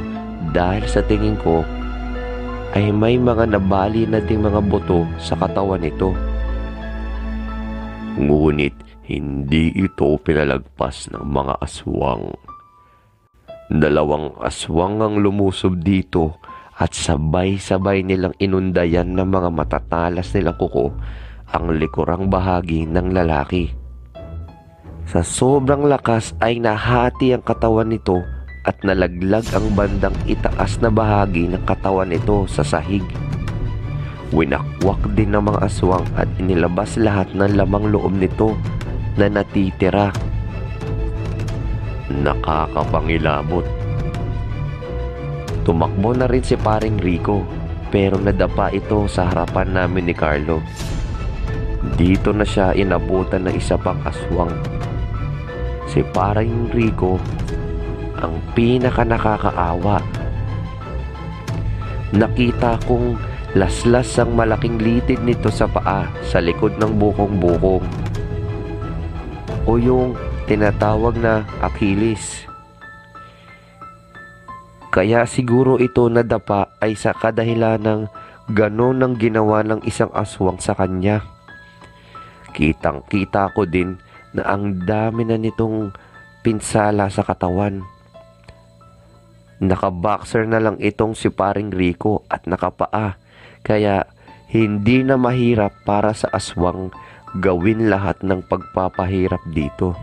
dahil sa tingin ko ay may mga nabali na ding mga buto sa katawan nito. Ngunit hindi ito pinalagpas ng mga aswang. Dalawang aswang ang lumusob dito at sabay-sabay nilang inundayan ng mga matatalas nilang kuko ang likurang bahagi ng lalaki. Sa sobrang lakas ay nahati ang katawan nito at nalaglag ang bandang itaas na bahagi ng katawan nito sa sahig. Winakwak din ng mga aswang at inilabas lahat ng lamang loob nito na natitira. Nakakapangilabot. Tumakbo na rin si paring Rico, pero nadapa ito sa harapan namin ni Carlo. Dito na siya inabutan ng isa pang aswang. Si paring Rico ang pinaka nakakaawa. Nakita kong laslas ang malaking litid nito sa paa sa likod ng bukong-bukong o yung tinatawag na Achilles. Kaya siguro ito nadapa ay sa kadahilan ng ganon ang ginawa ng isang aswang sa kanya. Kitang-kita ko din na ang dami na nitong pinsala sa katawan. Nakaboxer na lang itong si paring Rico at nakapaa, kaya hindi na mahirap para sa aswang gawin lahat ng pagpapahirap dito.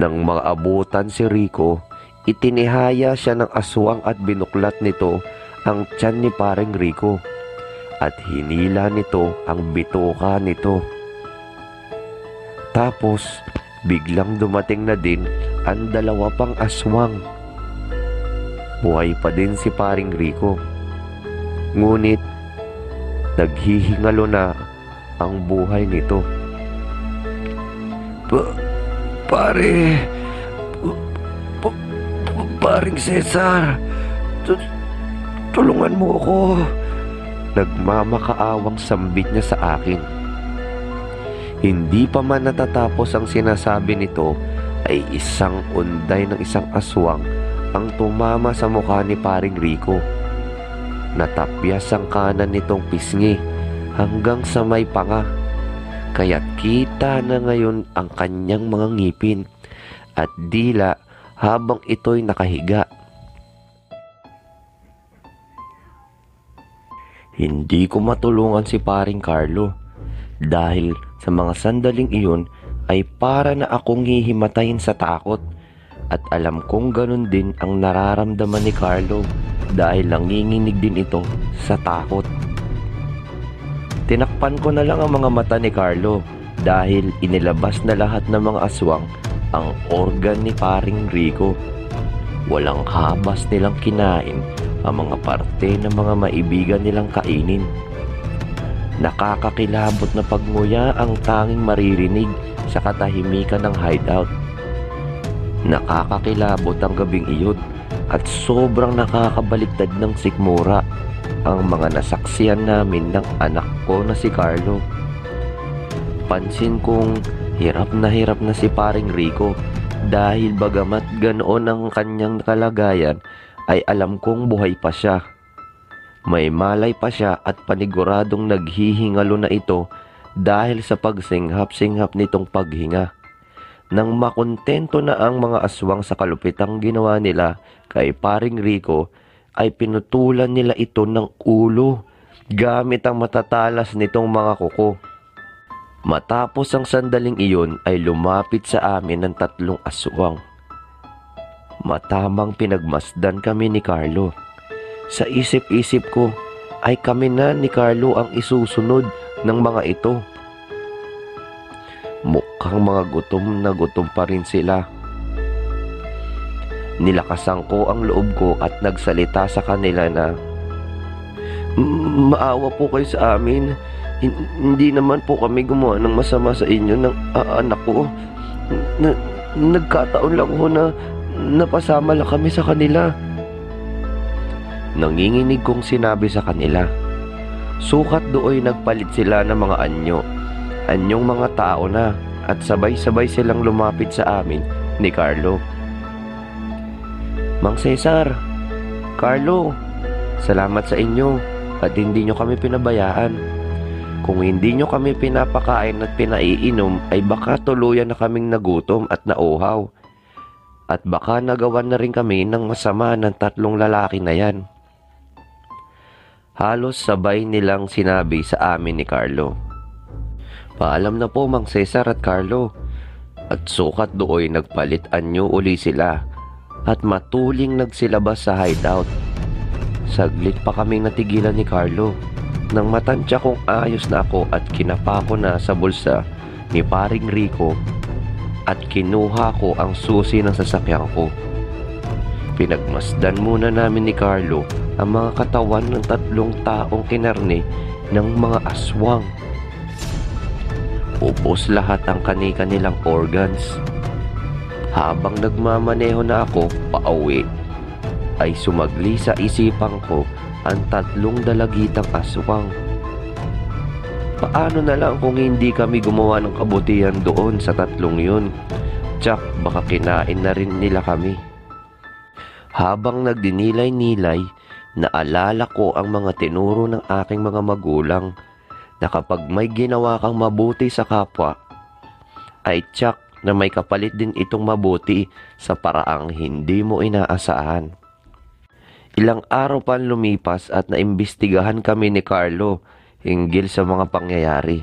Nang maabutan si Rico, itinihaya siya ng aswang at binuklat nito ang tiyan ni paring Rico at hinila nito ang bituka nito. Tapos biglang dumating na din ang dalawa pang aswang. Buhay pa din si paring Rico, ngunit naghihingalo na ang buhay nito. Pa- pare... Paring Cezar, tulungan mo ako. Nagmamakaawang sambit niya sa akin. Hindi pa man natatapos ang sinasabi nito ay isang unday ng isang aswang ang tumama sa mukha ni paring Rico. Natapyas ang kanan nitong pisngi hanggang sa may panga, kaya't kita na ngayon ang kanyang mga ngipin at dila habang ito'y nakahiga. Hindi ko matulungan si paring Carlo dahil sa mga sandaling iyon ay para na akong hihimatayin sa takot, at alam kong ganun din ang nararamdaman ni Carlo dahil nanginginig din ito sa takot. Tinakpan ko na lang ang mga mata ni Carlo dahil inilabas na lahat ng mga aswang ang organ ni paring Rico. Walang habas nilang kinain ang mga parte ng mga maibigan nilang kainin. Nakakakilabot na pagmuya ang tanging maririnig sa katahimikan ng hideout. Nakakakilabot ang gabing iyon at sobrang nakakabaliktad ng sikmura ang mga nasaksiyan namin ng anak ko na si Carlo. Pansin kong hirap na hirap na si paring Rico dahil bagamat ganoon ang kanyang kalagayan ay alam kong buhay pa siya. May malay pa siya at paniguradong naghihingalo na ito dahil sa pagsinghap-singhap nitong paghinga. Nang makontento na ang mga aswang sa kalupitang ginawa nila kay paring Rico ay pinutulan nila ito ng ulo gamit ang matatalas nitong mga kuko. Matapos ang sandaling iyon ay lumapit sa amin ng tatlong aswang. Matamang pinagmasdan kami ni Carlo. Sa isip-isip ko ay kami na ni Carlo ang isusunod ng mga ito. Mukhang mga gutom na gutom pa rin sila. Nilakasan ko ang loob ko at nagsalita sa kanila na, "Maawa po kayo sa amin. Hindi naman po kami gumawa ng masama sa inyo ng uh, anak ko. Na, nagkataon lang ho na napasama lang kami sa kanila." Nanginginig kong sinabi sa kanila. Sukat dooy nagpalit sila ng mga anyo. Anyong mga tao na, at sabay-sabay silang lumapit sa amin ni Carlo. "Mang Cezar, Carlo, salamat sa inyo at hindi nyo kami pinabayaan. Kung hindi nyo kami pinapakain at pinaiinom ay baka tuluyan na kaming nagutom at nauhaw. At baka nagawan na rin kami ng masama ng tatlong lalaki na yan." Halos sabay nilang sinabi sa amin ni Carlo. "Paalam na po, Mang Cezar at Carlo." At sukat dooy nagpalitan nyo uli sila at matuling nagsilabas sa hideout. Saglit pa kaming natigilan ni Carlo nang matansya kong ayos na ako at kinapa ko na sa bulsa ni paring Rico at kinuha ko ang susi ng sasakyan ko. Pinagmasdan muna namin ni Carlo ang mga katawan ng tatlong taong kinarne ng mga aswang. Upos lahat ang kani-kanilang organs. Habang nagmamaneho na ako pauwi, ay sumagli sa isipan ko ang tatlong dalagitang aswang. Paano na lang kung hindi kami gumawa ng kabutihan doon sa tatlong yun? Tsak, baka kinain na rin nila kami. Habang nagdinilay-nilay, naalala ko ang mga tinuro ng aking mga magulang na kapag may ginawa kang mabuti sa kapwa, ay tiyak na may kapalit din itong mabuti sa paraang hindi mo inaasahan. Ilang araw pa lumipas at naimbestigahan kami ni Carlo hinggil sa mga pangyayari.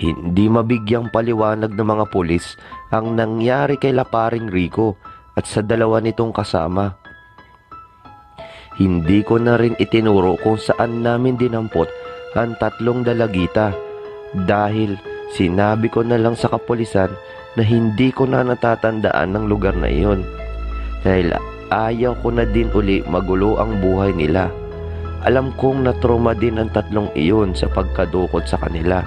Hindi mabigyang paliwanag ng mga pulis ang nangyari kay Laparing Rico at sa dalawa nitong kasama. Hindi ko na rin itinuro kung saan namin dinampot ang tatlong dalagita dahil sinabi ko na lang sa kapulisan na hindi ko na natatandaan ng lugar na iyon dahil ayaw ko na din uli magulo ang buhay nila. Alam kong natroma din ang tatlong iyon sa pagkadukot sa kanila.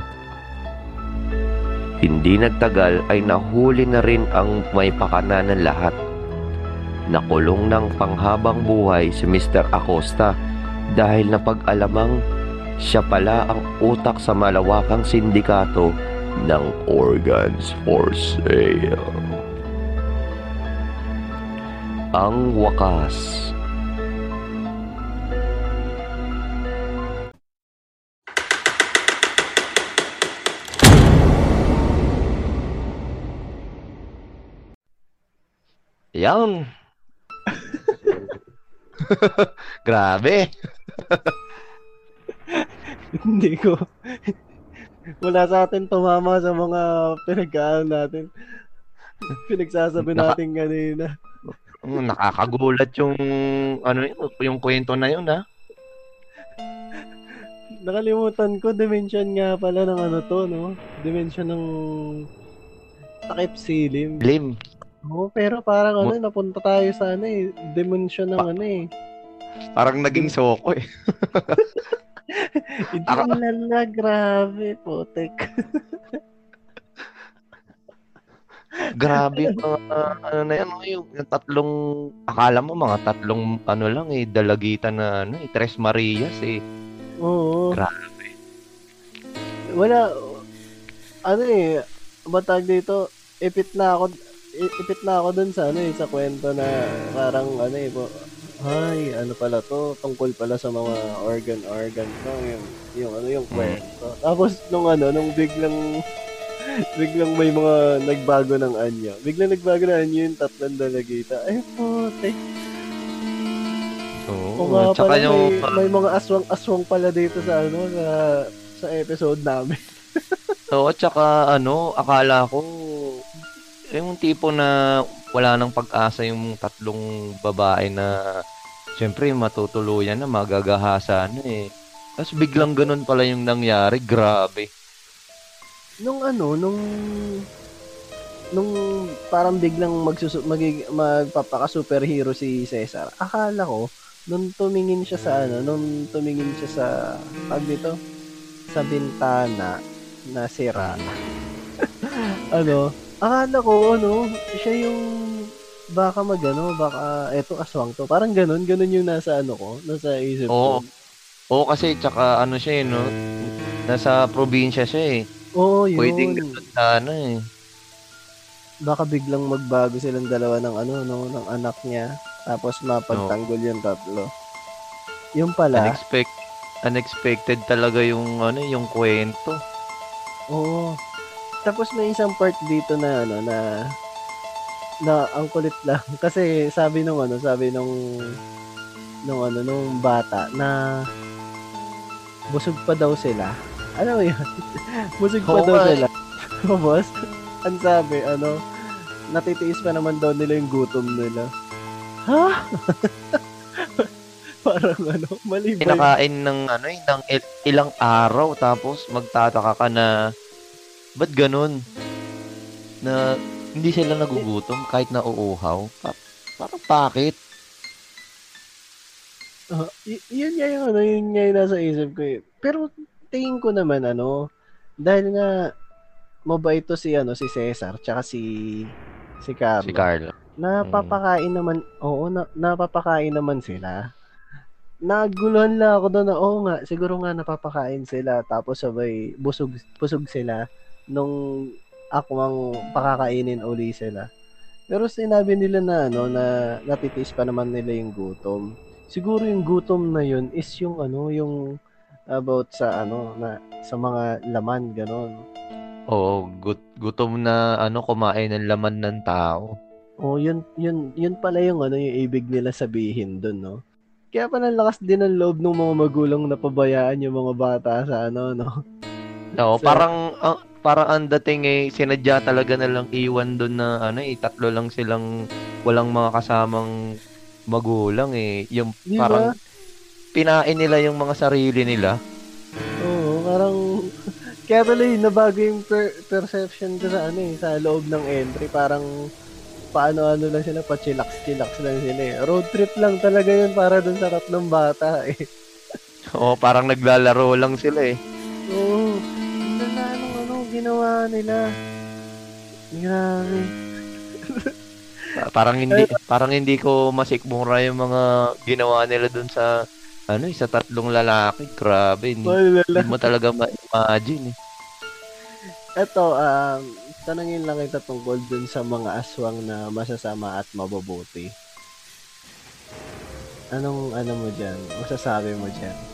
Hindi nagtagal ay nahuli na rin ang may pakananan lahat. Nakulong ng panghabang buhay si Mister Acosta dahil napag-alamang siya pala ang utak sa malawakang sindikato ng organs for sale. Ang wakas. Yan. Grabe. Hindi ko. Wala sa atin tumama sa mga pinag-aano natin. Pinagsasabi Naka, natin kanina. Nakakagulat yung ano yung kwento na yun, ha. Nakalimutan ko, dimension nga pala ng ano to, no? Dimension ng Takipsilim. Lim. Oo, pero parang ano, napunta tayo sa ano eh, dimension ng pa- ano eh. Parang naging soko eh. Hindi mo na, grabe, putek. Grabe, uh, ano na yan, yung, yung tatlong, akala mo mga tatlong, ano lang, eh, dalagitan na, ano, eh, Tres Marias, eh. Oo. Grabe. Wala, ano eh, batag dito, ipit na ako, ipit na ako dun sa, ano eh, sa kwento na, parang, ano eh, po, ay, ano pala to, tungkol pala sa mga organ-organ to, yung, yung ano yung kwento. Mm. Tapos nung ano, nung biglang, biglang may mga nagbago ng anyo. Biglang nagbago ng anyo yung tatlong dalagita. Ay, puti. Oo, oh, tsaka yung... May, may mga aswang-aswang pala dito sa ano, sa, sa episode namin. Oo, so, tsaka ano, akala ko, yung tipo na... wala nang pag-asa yung tatlong babae na siyempre matutuluyan na magagahasa na eh. Tapos biglang ganun pala yung nangyari. Grabe. Nung ano, nung... Nung parang biglang magsusu- magig- magpapaka-superhero si Cezar, akala ko, nung tumingin siya sa ano, nung tumingin siya sa... Pag dito? Sa bintana na sira. Ano? Akala ko, ano, siya yung... Baka magano, baka... Eto, aswang to. Parang ganun, ganun yung nasa ano ko, nasa isip ko. Oo. Oo, kasi tsaka ano siya eh, no? Nasa probinsya siya eh. Oo, yun. Pwedeng ganun na ano eh. Baka biglang magbago silang dalawa ng ano, no? Ng anak niya. Tapos mapagtanggol no. Yung tatlo. Yung pala... Unexpect- unexpected talaga yung ano, yung kwento. Oo. Tapos may isang part dito na ano, na... Na ang kulit lang. Kasi sabi nung ano, sabi nung... Nung ano, nung bata na... Busog pa daw sila. Ano yun? Busog pa oh daw my. Sila. Boss, ang sabi, ano, natitiis pa naman daw nila yung gutom nila. Ha? Parang ano, mali ba? Kinakain ng ano, ng ilang araw tapos magtataka ka na, ba't ganun? Na hindi sila nagugutom kahit na uuhaw. Pa- parang bakit? Uh, y- yun nga yung ano, yun nga yung nasa isip ko eh. Pero tingin ko naman ano, dahil nga mabait to si ano si Cezar tsaka si si Carlo. Si Carlo. Napapakain mm. naman, oo, na, napapakain naman sila. Naguluhan lang ako doon na oo nga, siguro nga napapakain sila tapos sabay busog busog sila nung ako mang pakakainin uli sila. Pero sinabi nila na ano na natitiis pa naman nila yung gutom. Siguro yung gutom na yun is yung ano, yung about sa ano, na sa mga laman, gano'n. Oo, gut, gutom na ano, kumain ng laman ng tao. Oo, yun, yun, yun pala yung ano, yung ibig nila sabihin dun, no? Kaya pala lakas din ang loob ng mga magulang na pabayaan yung mga bata sa ano, no? Oo, so, parang, uh, parang ang dating eh, sinadya talaga na lang iwan dun na ano eh, tatlo lang silang walang mga kasamang magulang eh, yung diba? Parang pinain nila yung mga sarili nila. Oo, parang kaya tuloy nabago yung per- perception ko sa ano eh, sa loob ng entry, parang paano-ano lang sila, pa-chillax-chillax lang sila eh. Road trip lang talaga yun para dun sa rap ng bata eh. Oo, parang naglalaro lang sila eh. Oo, ano na anong ano, ginawa nila. Grabe. Parang hindi parang hindi ko masikmura yung mga ginawa nila doon sa ano, sa tatlong lalaki. Grabe, hindi, hindi mo talaga ma-imagine eh. Eto, um, tanangin lang kita tungkol doon sa mga aswang na masasama at mabubuti. Anong ano mo diyan? Masasabi mo diyan?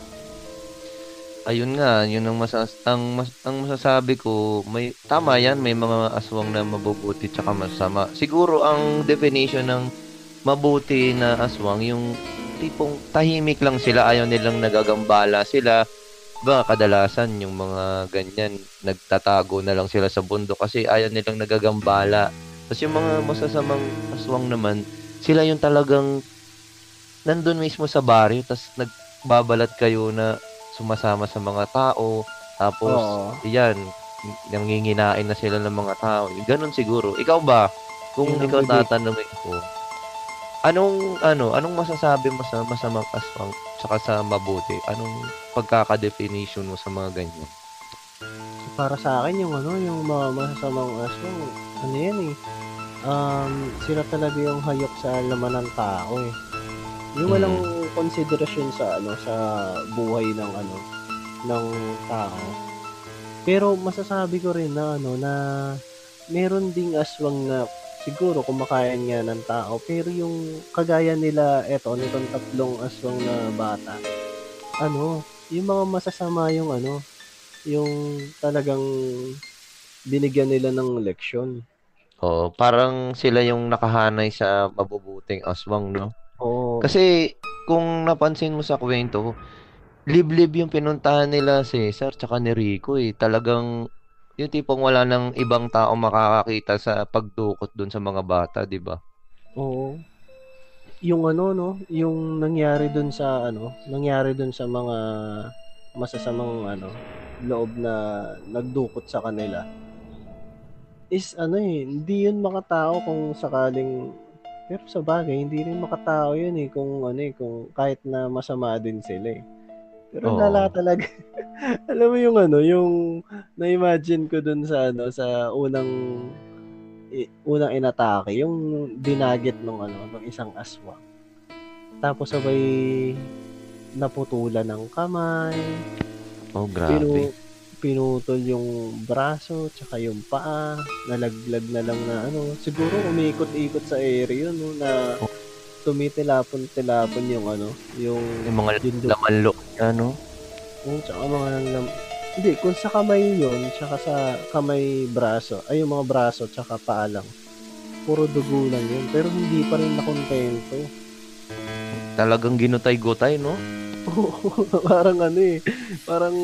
Ayun nga, yun ang masas ang, mas- ang masasabi ko, may tama yan, may mga aswang na mabubuti tsaka masama. Siguro ang definition ng mabuti na aswang yung tipong tahimik lang sila, ayaw nilang nagagambala sila. Ba kadalasan yung mga ganyan nagtatago na lang sila sa bundok kasi ayaw nilang nagagambala. Tapos yung mga masasamang aswang naman, sila yung talagang nandun mismo sa baryo tapos nagbabalat kayo na sumasama sa mga tao tapos oh. Yan nanginginain na sila ng mga tao, ganun siguro. Ikaw ba kung yung ikaw tatanungin ko, anong ano anong masasabi mo sa masamang aswang saka sa mabuti? Anong pagkaka-definition mo sa mga ganyan? So, para sa akin yung ano yung mga masasamang aswang ano yan eh, um, sila talaga yung hayop sa laman ng tao eh, yung walang hmm. konsiderasyon sa ano sa buhay ng ano ng tao. Pero masasabi ko rin na ano na meron ding aswang na siguro kumakain nga ng tao, pero yung kagaya nila eto nitong tatlong aswang na bata, ano yung mga masasama yung ano yung talagang binigyan nila ng leksyon. Oh, parang sila yung nakahanay sa mabubuting aswang, no? Oh. Kasi kung napansin mo sa kwento, liblib yung pinuntahan nila Cezar tsaka ni Rico eh. Talagang yung tipong wala nang ibang tao makakakita sa pagdukot dun sa mga bata, di ba? Oo. Yung ano, no? Yung nangyari dun sa, ano, nangyari dun sa mga masasamang ano, loob na nagdukot sa kanila is ano eh, hindi yun makatao kung sakaling, pero sa bagay hindi rin makatao yun eh kung ano eh, kung kahit na masama din sila eh. Pero oh, lala talaga. Alam mo yung ano, yung na-imagine ko dun sa ano, sa unang unang inatake, yung dinagit ng ano, ng isang aswang. Tapos sabay naputulan ng kamay. Oh, grabe. Pinu- pinutol yung braso, tsaka yung paa, nalaglag na lang na ano, siguro umiikot-ikot sa area no, na tumitilapon-tilapon yung ano, yung, yung mga lamanlok niya, no? Oo, tsaka mga lam... Hindi, kung sa kamay yun, tsaka sa kamay braso, ay yung mga braso, tsaka paa lang, puro dugo lang yun, pero hindi pa rin nakontento. Talagang ginutay-gutay, no? Oo, parang ano eh, parang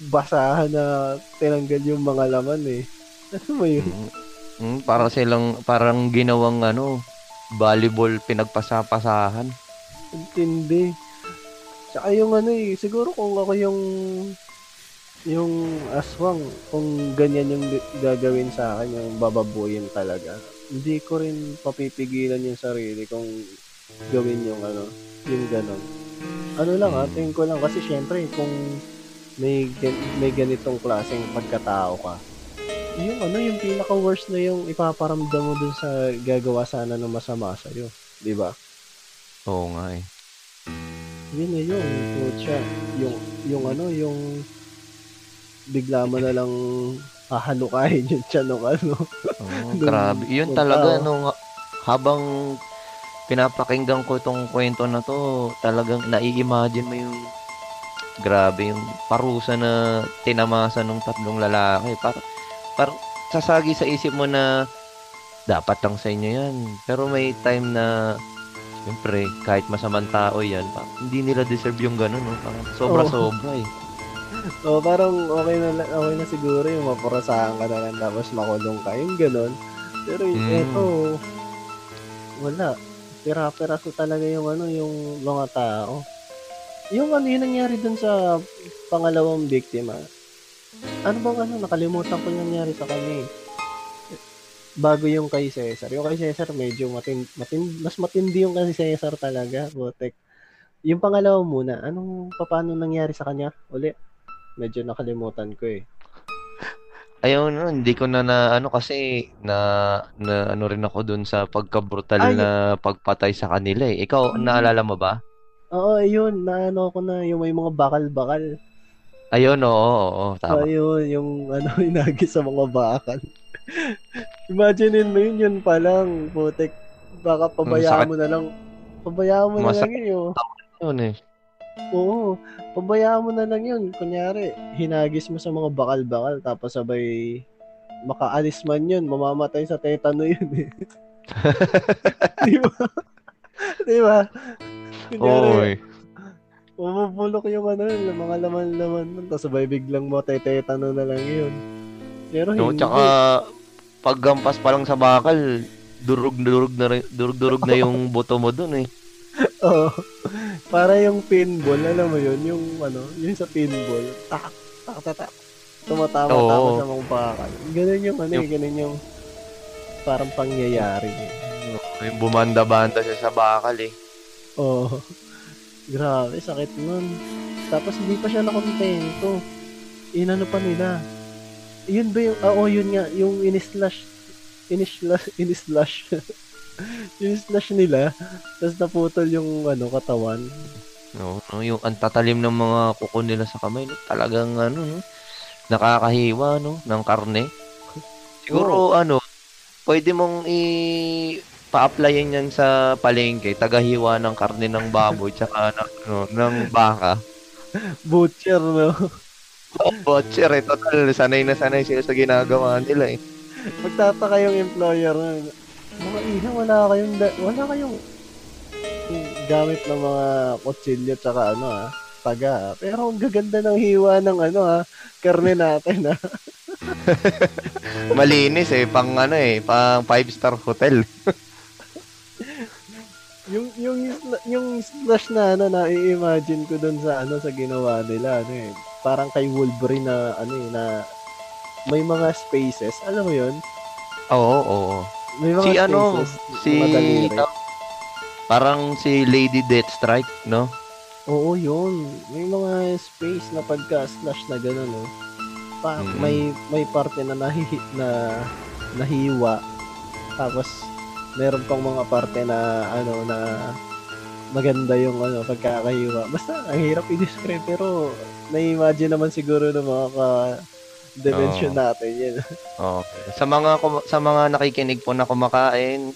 basahan na tinanggal yung mga laman eh. Ano ba yun? Mm, para silang, parang ginawang ano, volleyball pinagpasapasahan. Intindi. Tsaka yung ano eh, siguro kung ako yung yung aswang, kung ganyan yung gagawin sa akin, yung bababuyin talaga, hindi ko rin papipigilan yung sarili kung gawin yung ano, yung ganon. Ano lang ha, tingin ko lang kasi syempre kung may may ganitong klaseng pagkatao ka, yung ano, yung pinaka worst na yung ipaparamdam mo dun sa gagawa sana ng masama sa iyo, di ba? Oo nga eh. Yun na yun, putya, yung yung ano, yung bigla mo na lang hahalukahin yung tiyan ng ano. Oh, grabe. Yun talaga nung habang pinapakinggan ko tong kwento na to, talagang nai-imagine mo yung grabe yung parusa na tinamasa nung tatlong lalaki. Parang par, sasagi sa isip mo na dapat lang sa inyo yan. Pero may time na siyempre kahit masamang tao yan, parang hindi nila deserve yung ganun. No? Parang sobra-sobra eh. Oh, parang okay na, okay na siguro yung mapurasahan ka na lang tapos makulong ka. Yung ganun. Pero yung mm. eto, wala. Pira-piraso talaga yung ano, yung mga tao. Yung ano yung nangyari dun sa pangalawang biktima, ano bang ano, nakalimutan ko yung nangyari sa kanya eh. Bago yung kay Cezar. Yung kay Cezar medyo matin, matin, mas matindi yung kay Cezar talaga. Botek. Yung pangalawa muna, anong paano nangyari sa kanya? Uli, medyo nakalimutan ko eh. Ayun, no, hindi ko na na ano kasi na, na ano rin ako dun sa pagkabrutal na pagpatay sa kanila eh. Ikaw, naalala mo ba? Oo, ayun, naano ko na yung may mga bakal-bakal. Ayun, oo, oo, tama. Ayun, yung ano, inagis sa mga bakal. Imaginein mo yun, yun pa lang, putek. Baka pabayaan hmm, mo na lang. Pabayaan mo Masak- na lang yun. Yun eh. Oo, pabayaan mo na lang yun. Kunyari, hinagis mo sa mga bakal-bakal, tapos sabay makaalis man yun, mamamatay sa tetano yun eh. Di ba? Di ba? Kunyari, umupulok yung ano, yung mga laman-laman nun, tapos sabay biglang mo, tetetano na lang yun. Pero no, hindi. Tsaka, paggampas pa lang sa bakal, durug-durug na, durug-durug na yung buto mo dun eh. Oo. Para yung pinball, alam mo yun, yung ano, yun sa pinball, tak, tak, tak, tak, tumatama-tama sa mga bakal. Ganun yung ano, yung... ganun yung parang pangyayari. Yung bumanda-banda siya sa bakal eh. Oh, grabe, sakit nun. Tapos hindi pa siya nakontento. Inano pa nila. Yun ba yung, ah, oh, yun nga, yung inislash, inislash, inislash, inislash nila. Tapos naputol yung, ano, katawan. No, no, yung antatalim ng mga kuko nila sa kamay, no? Talagang, ano, no? Nakakahiwa, no, ng karne. Siguro, oh, ano, pwede mong i... pa-applyin yan sa palengke, tagahiwa ng karne ng baboy tsaka ng, ano, ng baka. Butcher, no? Oh, butcher eh. Total, sanay na sanay sila sa ginagawa nila eh. Magtataka yung employer na, mga iha, wala kayong, da- wala kayong gamit ng mga kutsilyo tsaka ano ha, taga ha. Pero ang gaganda ng hiwa ng ano ha, karne natin ha. Malinis eh, pang ano eh, pang five star hotel. Yung yung yung yung slash na ano na i-imagine ko doon sa ano sa ginawa nila ano eh. Parang kay Wolverine na ano eh, na may mga spaces. Alam mo 'yun? Oo, oo. May mga si spaces, ano si no, parang si Lady Deathstrike, no? Oo, 'yun. May mga space na pagka slash na gano'n, no. Pa mm-hmm. may may parte na nahi- na nahiwa. Tapos meron pang mga parte na ano na maganda yung ano pagkakahiwa. Basta ang hirap i-describe pero na-imagine naman siguro ng mga ka-dimension oh. natin 'yan. Okay. Sa mga sa mga nakikinig po na kumakain,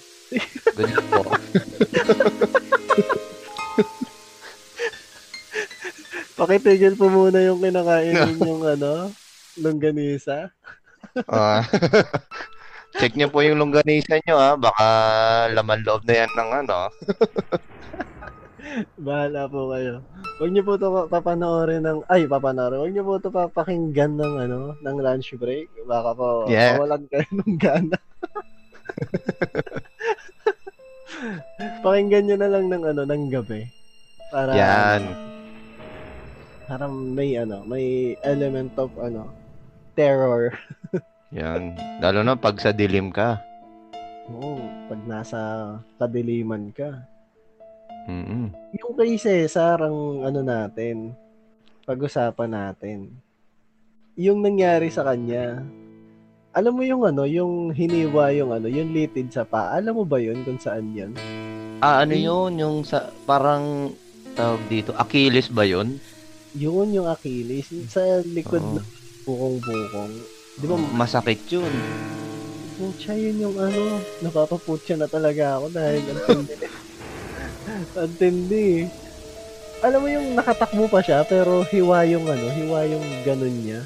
ganito po. Pakitigil po muna yung kinakain ninyong ano, longganisa. Ah. Check niyo po yung longganisa niyo ha, baka laman loob na yan ng ano. Bahala po kayo. Huwag niyo po ito papanoorin ng ay papanoorin. Huwag niyo po ito papakinggan ng ano, ng lunch break. Baka po yeah. mawalan kayo ng gana. Pakinggan niyo na lang ng ano, ng gabi. Para yan. Para may ano, may element of ano, terror. Yan. Lalo na pag sa dilim ka. Oo. Pag nasa kadiliman ka. Mm-hmm. Yung kay Cezar ang ano natin, pag-usapan natin. Yung nangyari sa kanya, alam mo yung ano, yung hiniwa yung ano, yung litid sa paa. Alam mo ba yun kung saan yan? Ah, ano yun? Yung sa, parang tawag dito, Achilles ba yun? Yun yung Achilles. Sa likod oh. ng bukong-bukong. Di ba masakit yun? Putya yun yung ano, napapaputya na talaga ako dahil antindi. Antindi. Alam mo yung nakatakbo pa siya pero hiwa yung ano, hiwa yung ganun niya.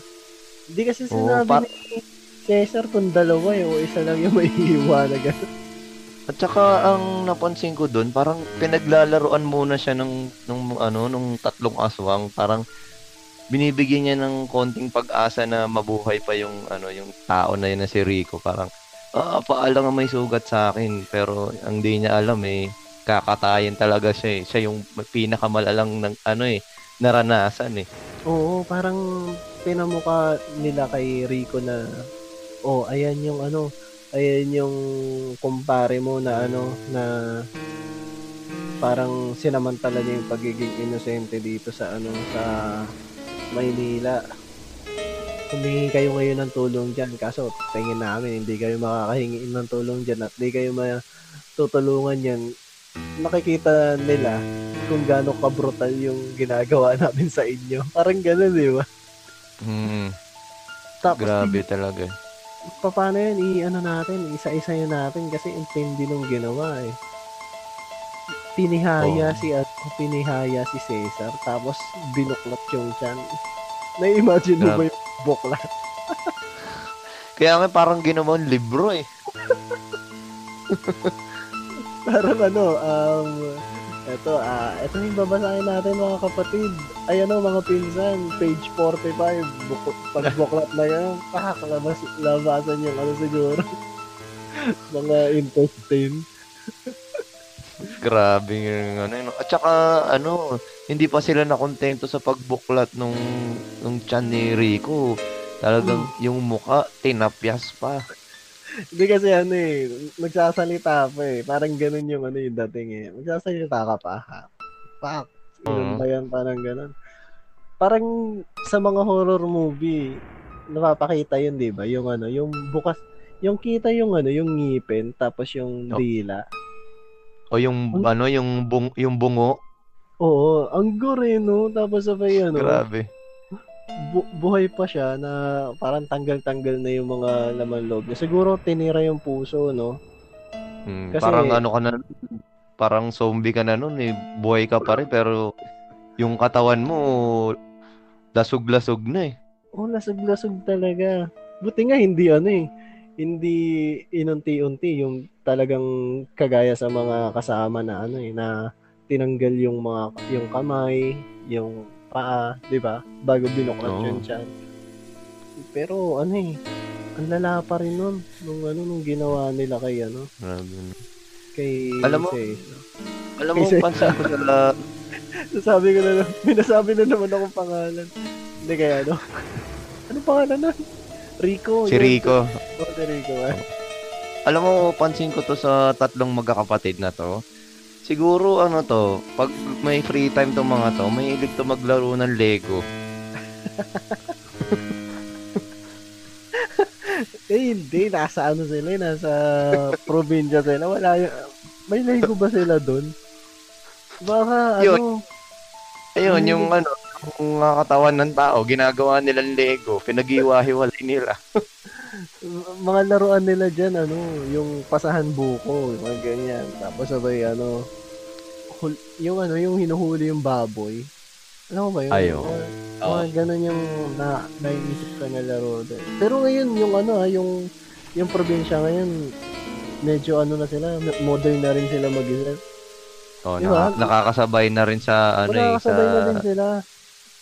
Hindi kasi sinabi oh, pa- ni Cezar kung dalawa eh, o isa lang yung may hiwa na ganun. At saka ang napansin ko dun, parang pinaglalaroan muna siya ng, ng ano, ng tatlong aswang, parang binibigyan niya ng konting pag-asa na mabuhay pa yung ano yung tao na yun na si Rico. Parang ah, paalang may sugat sa akin pero ang di niya alam eh kakatayin talaga siya eh. Siya yung pinakamalalang ng ano eh naranasan eh. Oo, parang pinamukha nila kay Rico na oh ayan yung ano ayan yung kumpare mo na ano na parang sinamantala niya yung pagiging inosente dito sa ano sa Maynila. Humingi kayo ngayon ng tulong dyan kaso tingin namin hindi kayo makakahingi ng tulong dyan at hindi kayo matutulungan yan. Nakikita nila kung gaano kabrutal yung ginagawa namin sa inyo. Parang gano'n, di ba? Hmm. Tapos, grabe talaga. Paano yun? I-ano natin? Isa-isa yun natin kasi intindi nung ginawa eh. Pinihaya oh. si at pinihaya si Cezar tapos binuklat yung tiyan. Na-imagine mo ba yung buklat? Kaya nga parang ginawang libro eh. Parang ano, um, eto, uh, eto yung babasahin natin mga kapatid. Ay ano mga pinsan, page forty-five, buk- pagbuklat na yan, pakakalabasan yung ano siguro. Mga intestine. Grabe yung ano. At saka ano, hindi pa sila nakontento sa pagbuklat nung nung tiyan ni Rico. Talagang mm. yung mukha tinapyas pa. Hindi kasi ano eh, magsasalita pa eh. Parang ganun yung ano yung dating eh. Magsasalita ka pa ha. Pak. Ganun uh-huh. yan, parang ganun. Parang sa mga horror movie, napapakita yun, di ba? Yung ano, yung bukas, yung kita yung ano, yung ngipin, tapos yung dila. Oh. O yung, ang, ano, yung, bung, yung bungo? Oo, ang gore, no? Tapos sabay, ano? Grabe. Bu- buhay pa siya na parang tanggal-tanggal na yung mga laman loob niya. Siguro, tinira yung puso, no? Hmm, kasi, parang ano ka na, parang zombie ka na nun, eh. Buhay ka pa rin, pero yung katawan mo, lasog-lasog na, eh. Oo, oh, lasog-lasog talaga. Buti nga, hindi ano, eh. Hindi inunti-unti yung talagang kagaya sa mga kasama na ano eh na tinanggal yung mga yung kamay, yung paa, 'di ba? Bago binuklat oh. yun siya. Pero ano eh, ang lala pa rin nun nung ano nung ginawa nila kay ano. Grabe. Kay Alam mo, Cezar. Alam mo, pansan ko na sasabi ko na lang, minasabi na naman akong pangalan. Hindi kaya, no? Ano pangalan na? Rico. Si yun. Rico. Oh, si Rico, eh. Alam mo, pansin ko to sa tatlong magkakapatid na to. Siguro, ano to, pag may free time to mga to, may ilig to maglaro ng Lego. Eh, hindi. Nasa ano sila, nasa probinsya sila. Wala yung... May Lego ba sila doon? Baka, yun. Ano... Ayun, yung ano, yung katawan ng tao, ginagawa nilang Lego, pinag-iwahiwalay nila. Mga laruan nila dyan, ano, yung pasahan buko, yung mga ganyan. Tapos sabay, ano, hul- yung ano, yung hinuhuli yung baboy. Ano ba yun? Ayaw. Uh, oh. Mga ganun yung na, naiisip ka na laro doon. Pero ngayon, yung ano, yung, yung probinsya ngayon, medyo ano na sila, modern na rin sila mag-isip. Oh, diba? Naka- nakakasabay na rin sa ano, nakakasabay sa... na rin sila.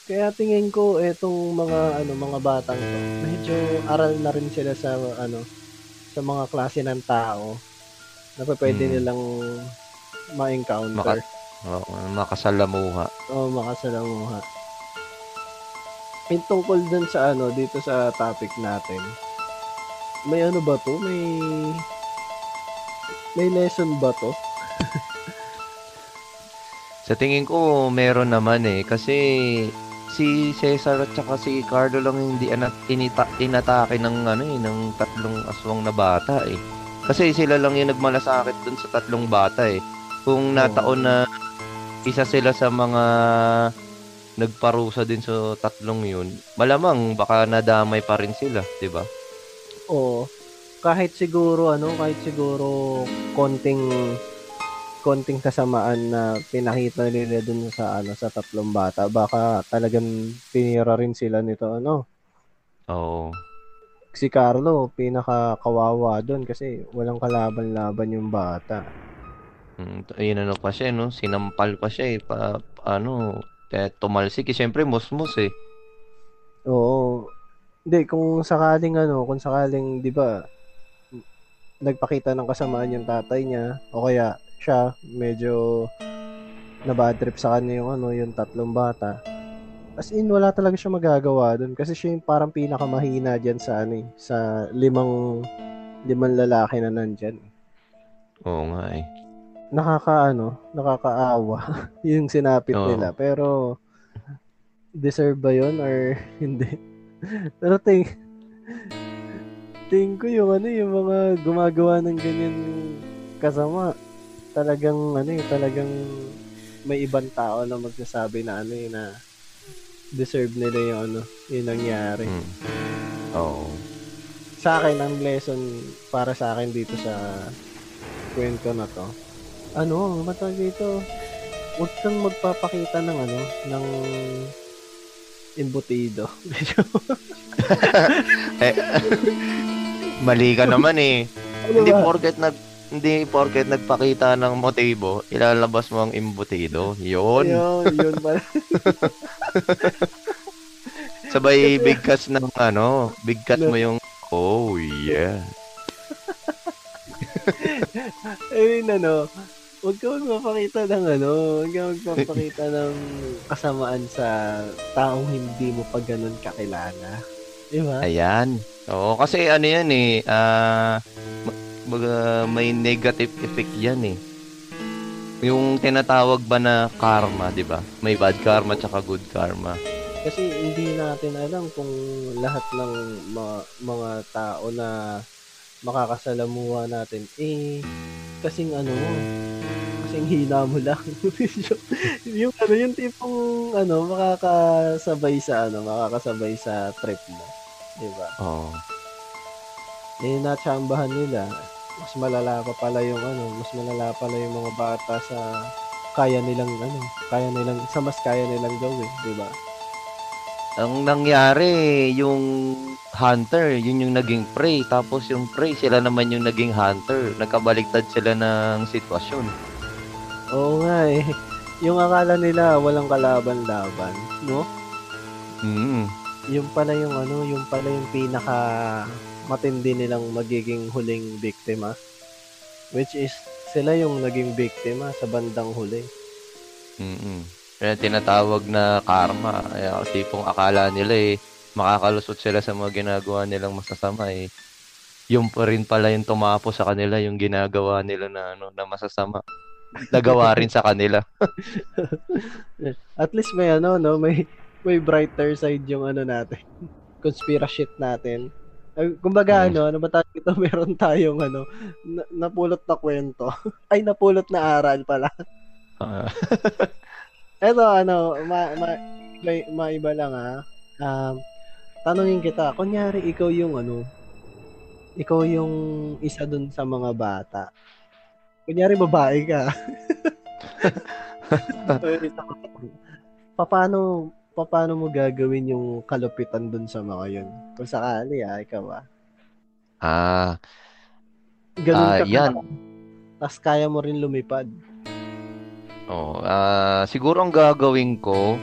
Kaya tingin ko etong mga ano, mga batang to, medyo aral na rin sila sa ano, sa mga klase ng tao na pwede hmm. nilang ma-encounter. Maka- oh, makasalamuha. Oh, makasalamuha. May tungkol dun sa ano, dito sa topic natin. May ano ba to? May May lesson ba to? Sa tingin ko, meron naman eh. Kasi si Cezar at saka si Carlo lang hindi inata- inatake ng, ano, eh, ng tatlong aswang na bata eh. Kasi sila lang yung nagmalasakit dun sa tatlong bata eh. Kung nataon na isa sila sa mga nagparusa din sa tatlong yun, malamang baka nadamay pa rin sila, diba? Oo. Kahit siguro ano, kahit siguro konting konting kasamaan na pinakita nila dun sa ano, sa tatlong bata, baka talagang pinira rin sila nito ano. Oo. Oh. Si Carlo pinakakawawa dun kasi walang kalaban-laban yung bata. Hmm, ayun ano pa siya no, sinampal pa siya eh, pa, ano, eh, tumalsik, eh, syempre musmus eh. Oo. Hindi, kung sakaling ano, kung sakaling 'di ba nagpakita ng kasamaan yung tatay niya o kaya siya medyo na-bad trip sa kanya yung ano, yung tatlong bata. As in wala talaga siya magagawa doon kasi siya yung parang pinakamahina diyan sa ano, sa limang limang lalaki na nandiyan. Oo nga eh. Nakakaano, nakakaawa yung sinapit oh. nila pero deserve ba 'yon or hindi? Pero ting Tingin ko yung ano, yung mga gumagawa ng ganyan kasama, talagang ano, talagang may ibang tao na magsasabi na ano, na deserve nila yung ano, yung nangyari. Hmm. Oo. Oh. Sa akin, ang lesson para sa akin dito sa kwento na to, ano, matag dito, huwag kang magpapakita ng ano, ng embutido. eh, mali ka naman eh. Hindi porket nag hindi porket nagpakita ng motibo, ilalabas mo ang embutido. 'Yon. 'Yon, 'yon pala. Sabay bigkas ng ano, bigkas mo yung oh yeah. Eh ano, huwag ka magpapakita ng ano, huwag ka magpapakita ng kasamaan sa taong hindi mo pa ganun kakilala. Diba? Ayan. Oo, kasi ano yan eh, uh, baga, may negative effect yan eh. Yung tinatawag ba na karma, diba? May bad karma tsaka good karma. Kasi hindi natin alam kung lahat ng mga, mga tao na makakasalamuha natin eh, kasing ano mo, kasing hina mo lang. Yung ano, yung tipong ano, makakasabay sa ano, makakasabay sa trip mo, di ba? Oo. Oh. Eh, natsambahan nila, mas malala pa pala yung ano, mas malala pala yung mga bata sa kaya nilang ano, kaya nilang, sa mas kaya nilang gawin, di ba? Ang nangyari, yung hunter, yun yung naging prey. Tapos yung prey, sila naman yung naging hunter. Nagkabaliktad sila ng sitwasyon. Oo nga eh. Yung akala nila, walang kalaban-laban, no? Mm. Yung pala yung ano, yung pala yung pinaka matindi nilang magiging huling biktima. Which is sila yung naging biktima sa bandang huli. Mm-mm. Kaya tinatawag na karma. Kaya tipong akala nila eh, makakalusot sila sa mga ginagawa nilang masasama eh. Yung pa rin pala yung tumapo sa kanila, yung ginagawa nila na, ano, na masasama. Nagawa rin sa kanila. At least may ano, no? May, may brighter side yung ano natin. Conspiracy shit natin. Kumbaga, ano, ano ba tayo ito? Meron tayong, ano, na, napulot na kwento. Ay, napulot na aral pala. Uh. Eto, ano, ma, ma, may, maiba lang, ha? Um, tanungin kita, kunyari, ikaw yung, ano, ikaw yung isa dun sa mga bata. Kunyari, babae ka. Paano... paano mo gagawin yung kalupitan dun sa mga yun? Kung sakali, ah, ikaw ah. Ah. Ganun ah, ka yan. Ka. Tapos kaya mo rin lumipad. Oh, ah, siguro ang gagawin ko,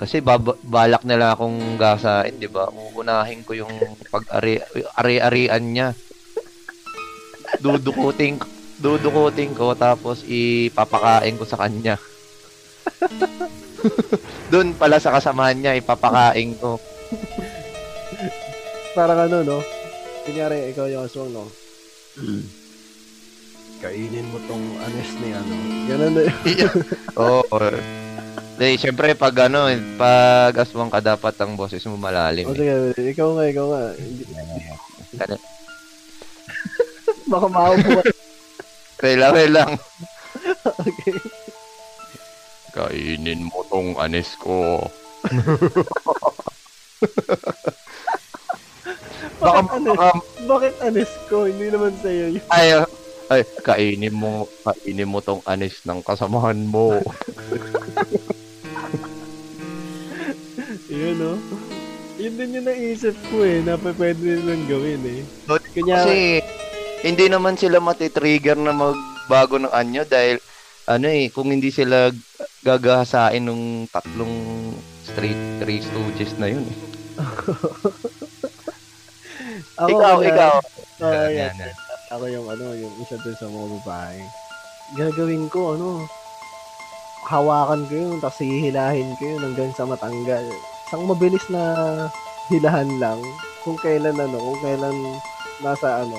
kasi bab- balak nila akong gasain, di ba? Uunahin ko yung pag-ari-arian niya. Dudukutin, dudukutin ko, tapos ipapakain ko sa kanya. Doon pala sa kasamahan niya, ipapakain ko. Parang ano, no? Kunyari, ikaw yung aswang, no? Mm. Kainin mo tong anes ni ano. Ganun na yun. Oo. Oh, eh, siyempre, pag ano, pag aswang ka, dapat ang boses mo malalim. O, sige, eh. ikaw nga, ikaw nga. Baka maupo. Relax lang. Okay. Kainin mo tong anes ko. Baka, bakit, anes? Baka, bakit anes ko? Hindi naman sa'yo yun. Ay, ay, kainin mo, kainin mo tong anes ng kasamahan mo. Yun, no? Yun din yung naisip ko, eh. Napapwede nilang gawin, eh. Kanya... Kasi, hindi naman sila matitrigger na magbago ng anyo dahil, ano eh, kung hindi sila... gagahasain nung tatlong straight three stooges na yun eh. Ako, ikaw, uh, ikaw. Uh, yeah, yeah, yeah. Ako yung ano, yung isa dun sa mga babae. Gagawin ko ano, hawakan ko yun, tapos hihilahin ko yun hanggang sa matanggal. Isang mabilis na hilahan lang kung kailan ano, kung kailan nasa ano,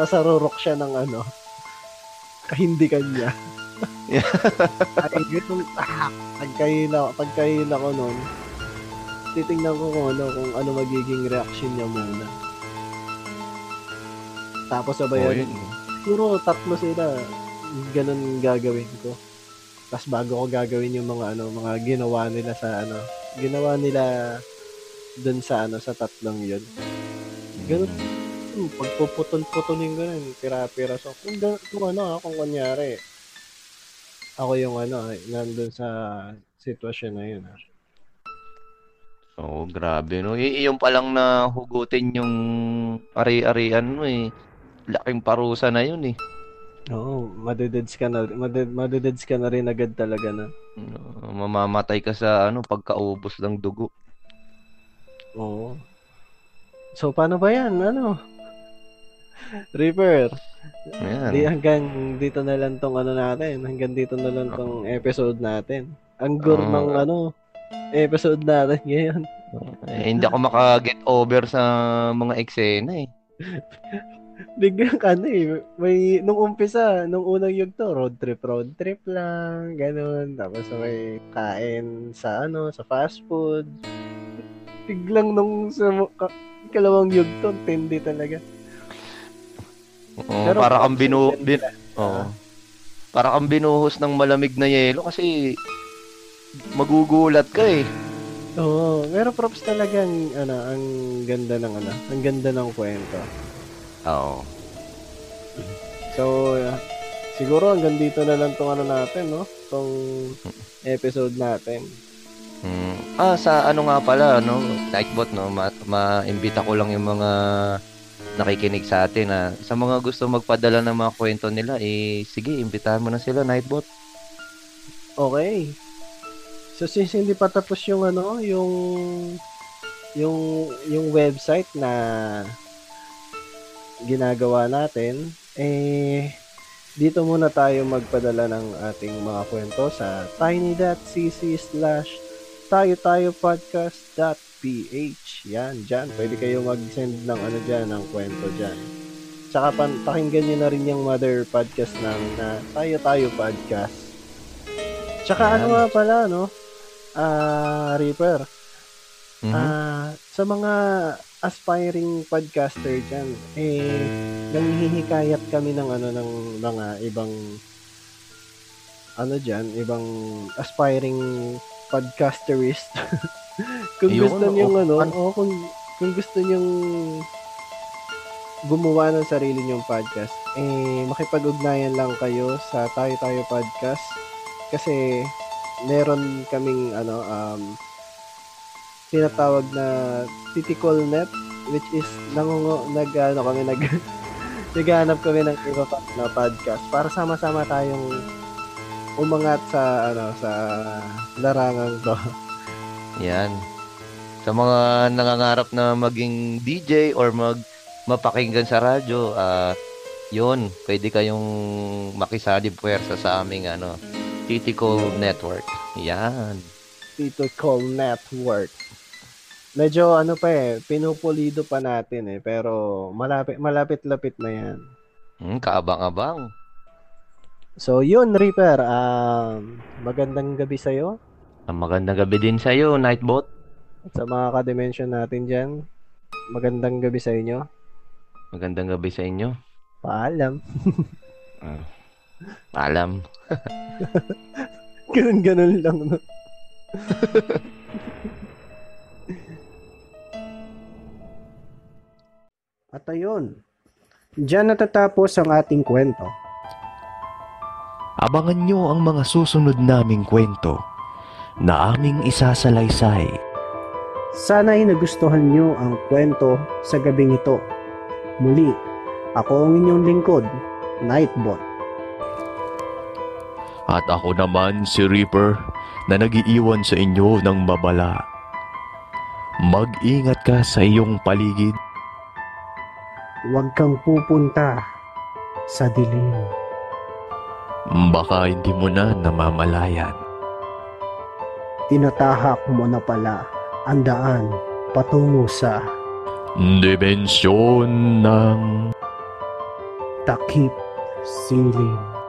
nasa rurok siya ng ano, kahindikan niya. Yeah. Ay, yung ah, pagkaila, pagkaila ko nun, titingnan ko kung ano, kung ano magiging reaction niya muna. Tapos sabayan, puro oh, tatlo sila, ganun gagawin ko. Tapos bago ko gagawin yung mga ano, mga ginawa nila sa ano, ginawa nila dun sa ano, sa tatlong yun. Ganun, hmm, pagpuputol-putulin ko nun, pira-pira. So, kung, kung ano, kung kunyari, ako yung ano, nandun sa sitwasyon na yun. Oo, oh, grabe, no? I- yung palang nahugutin yung ari-arian mo, eh. Laking parusa na yun, eh. Oo, oh, madededs ka na, maded- madededs ka na rin agad talaga na. Uh, mamamatay ka sa, ano, pagkaubos ng dugo. Oo. Oh. So, paano ba yan? Ano? Reaper. Ayan. Di hanggang dito na lang tong ano natin, hanggang dito na lang tong episode natin. Ang gor ng uh, ano episode natin ngayon. Eh, hindi ako maka-get over sa mga eksena eh. Biglang ano eh, may nung umpisa, nung unang yugto, road trip, road trip lang, ganun. Tapos may kain sa ano, sa fast food. Biglang nung sa ka, kalawang yugto, tindi talaga. Oh, pero para kang binu bin, oh. Para kang binuhos ng malamig na yelo kasi magugulat ka eh. Oo, oh, pero props talaga ang ano, ang ganda ng ano, ang ganda ng kwento. Oo. Oh. So, uh, siguro hanggang dito na lang tong ano natin, no? Tong episode natin. Hmm. Ah, sa ano nga pala, no? Nightbot, no? Ma-imbita ko lang yung mga nakikinig sa atin na ah. Sa mga gusto magpadala ng mga kwento nila eh sige, imbitahan mo na sila, Nightbot. Okay. So since hindi pa tapos yung ano, yung yung yung website na ginagawa natin, eh dito muna tayo magpadala ng ating mga kwento sa tiny dot c c slash tayo tayo podcast dot p h. Yan, dyan. Pwede kayo mag-send ng ano dyan, ng kwento dyan. Tsaka pakinggan nyo na rin yung mother podcast namin na Tayo Tayo Podcast. Tsaka ayan. Ano nga pala, no? Ah, uh, Reaper. Ah, mm-hmm. uh, sa mga aspiring podcaster dyan, eh, nanghihikayat kami ng ano, ng mga ibang ano dyan, ibang aspiring podcasterist. Kung ayun, gusto niyong oh, ano, oh, kung, kung gusto niyong gumawa ng sarili niyong podcast, eh, makipag-ugnayan lang kayo sa Tayo Tayo Podcast kasi meron kaming ano, um, tinatawag na Titikol Net, which is nangungo, nag, ano, kami, nag, naghanap kami ng iba pa na podcast para sama-sama tayong umangat sa, ano, sa larangan to. Yan. Sa mga nangangarap na maging D J or mag mapakinggan sa radyo, uh, yun, pwede kayong makisali puwersa sa aming ano, Titikol Network. Yan. Titikol Network. Medyo ano pa eh, pinupulido pa natin eh, pero malapit, malapit-lapit na yan. Hmm, kaabang-abang. So yun, Reaper, um, magandang gabi sa'yo. Magandang gabi din sa'yo, Nightbot. At sa mga ka-dimension natin dyan, magandang gabi sa inyo. Magandang gabi sa inyo. Paalam. uh, paalam. Ganun-ganun lang, no? At ayun, diyan natatapos ang ating kwento. Abangan nyo ang mga susunod naming kwento na aming isasalaysay. Sana'y nagustuhan nyo ang kwento sa gabing ito. Muli, ako ang inyong lingkod, Nightbot. At ako naman si Reaper na nag-iiwan sa inyo ng babala. Mag-ingat ka sa iyong paligid. Huwag kang pupunta sa dilim. Baka hindi mo na namamalayan. Tinatahak mo na pala ang daan patungo sa Dimensyon ng Takipsilim.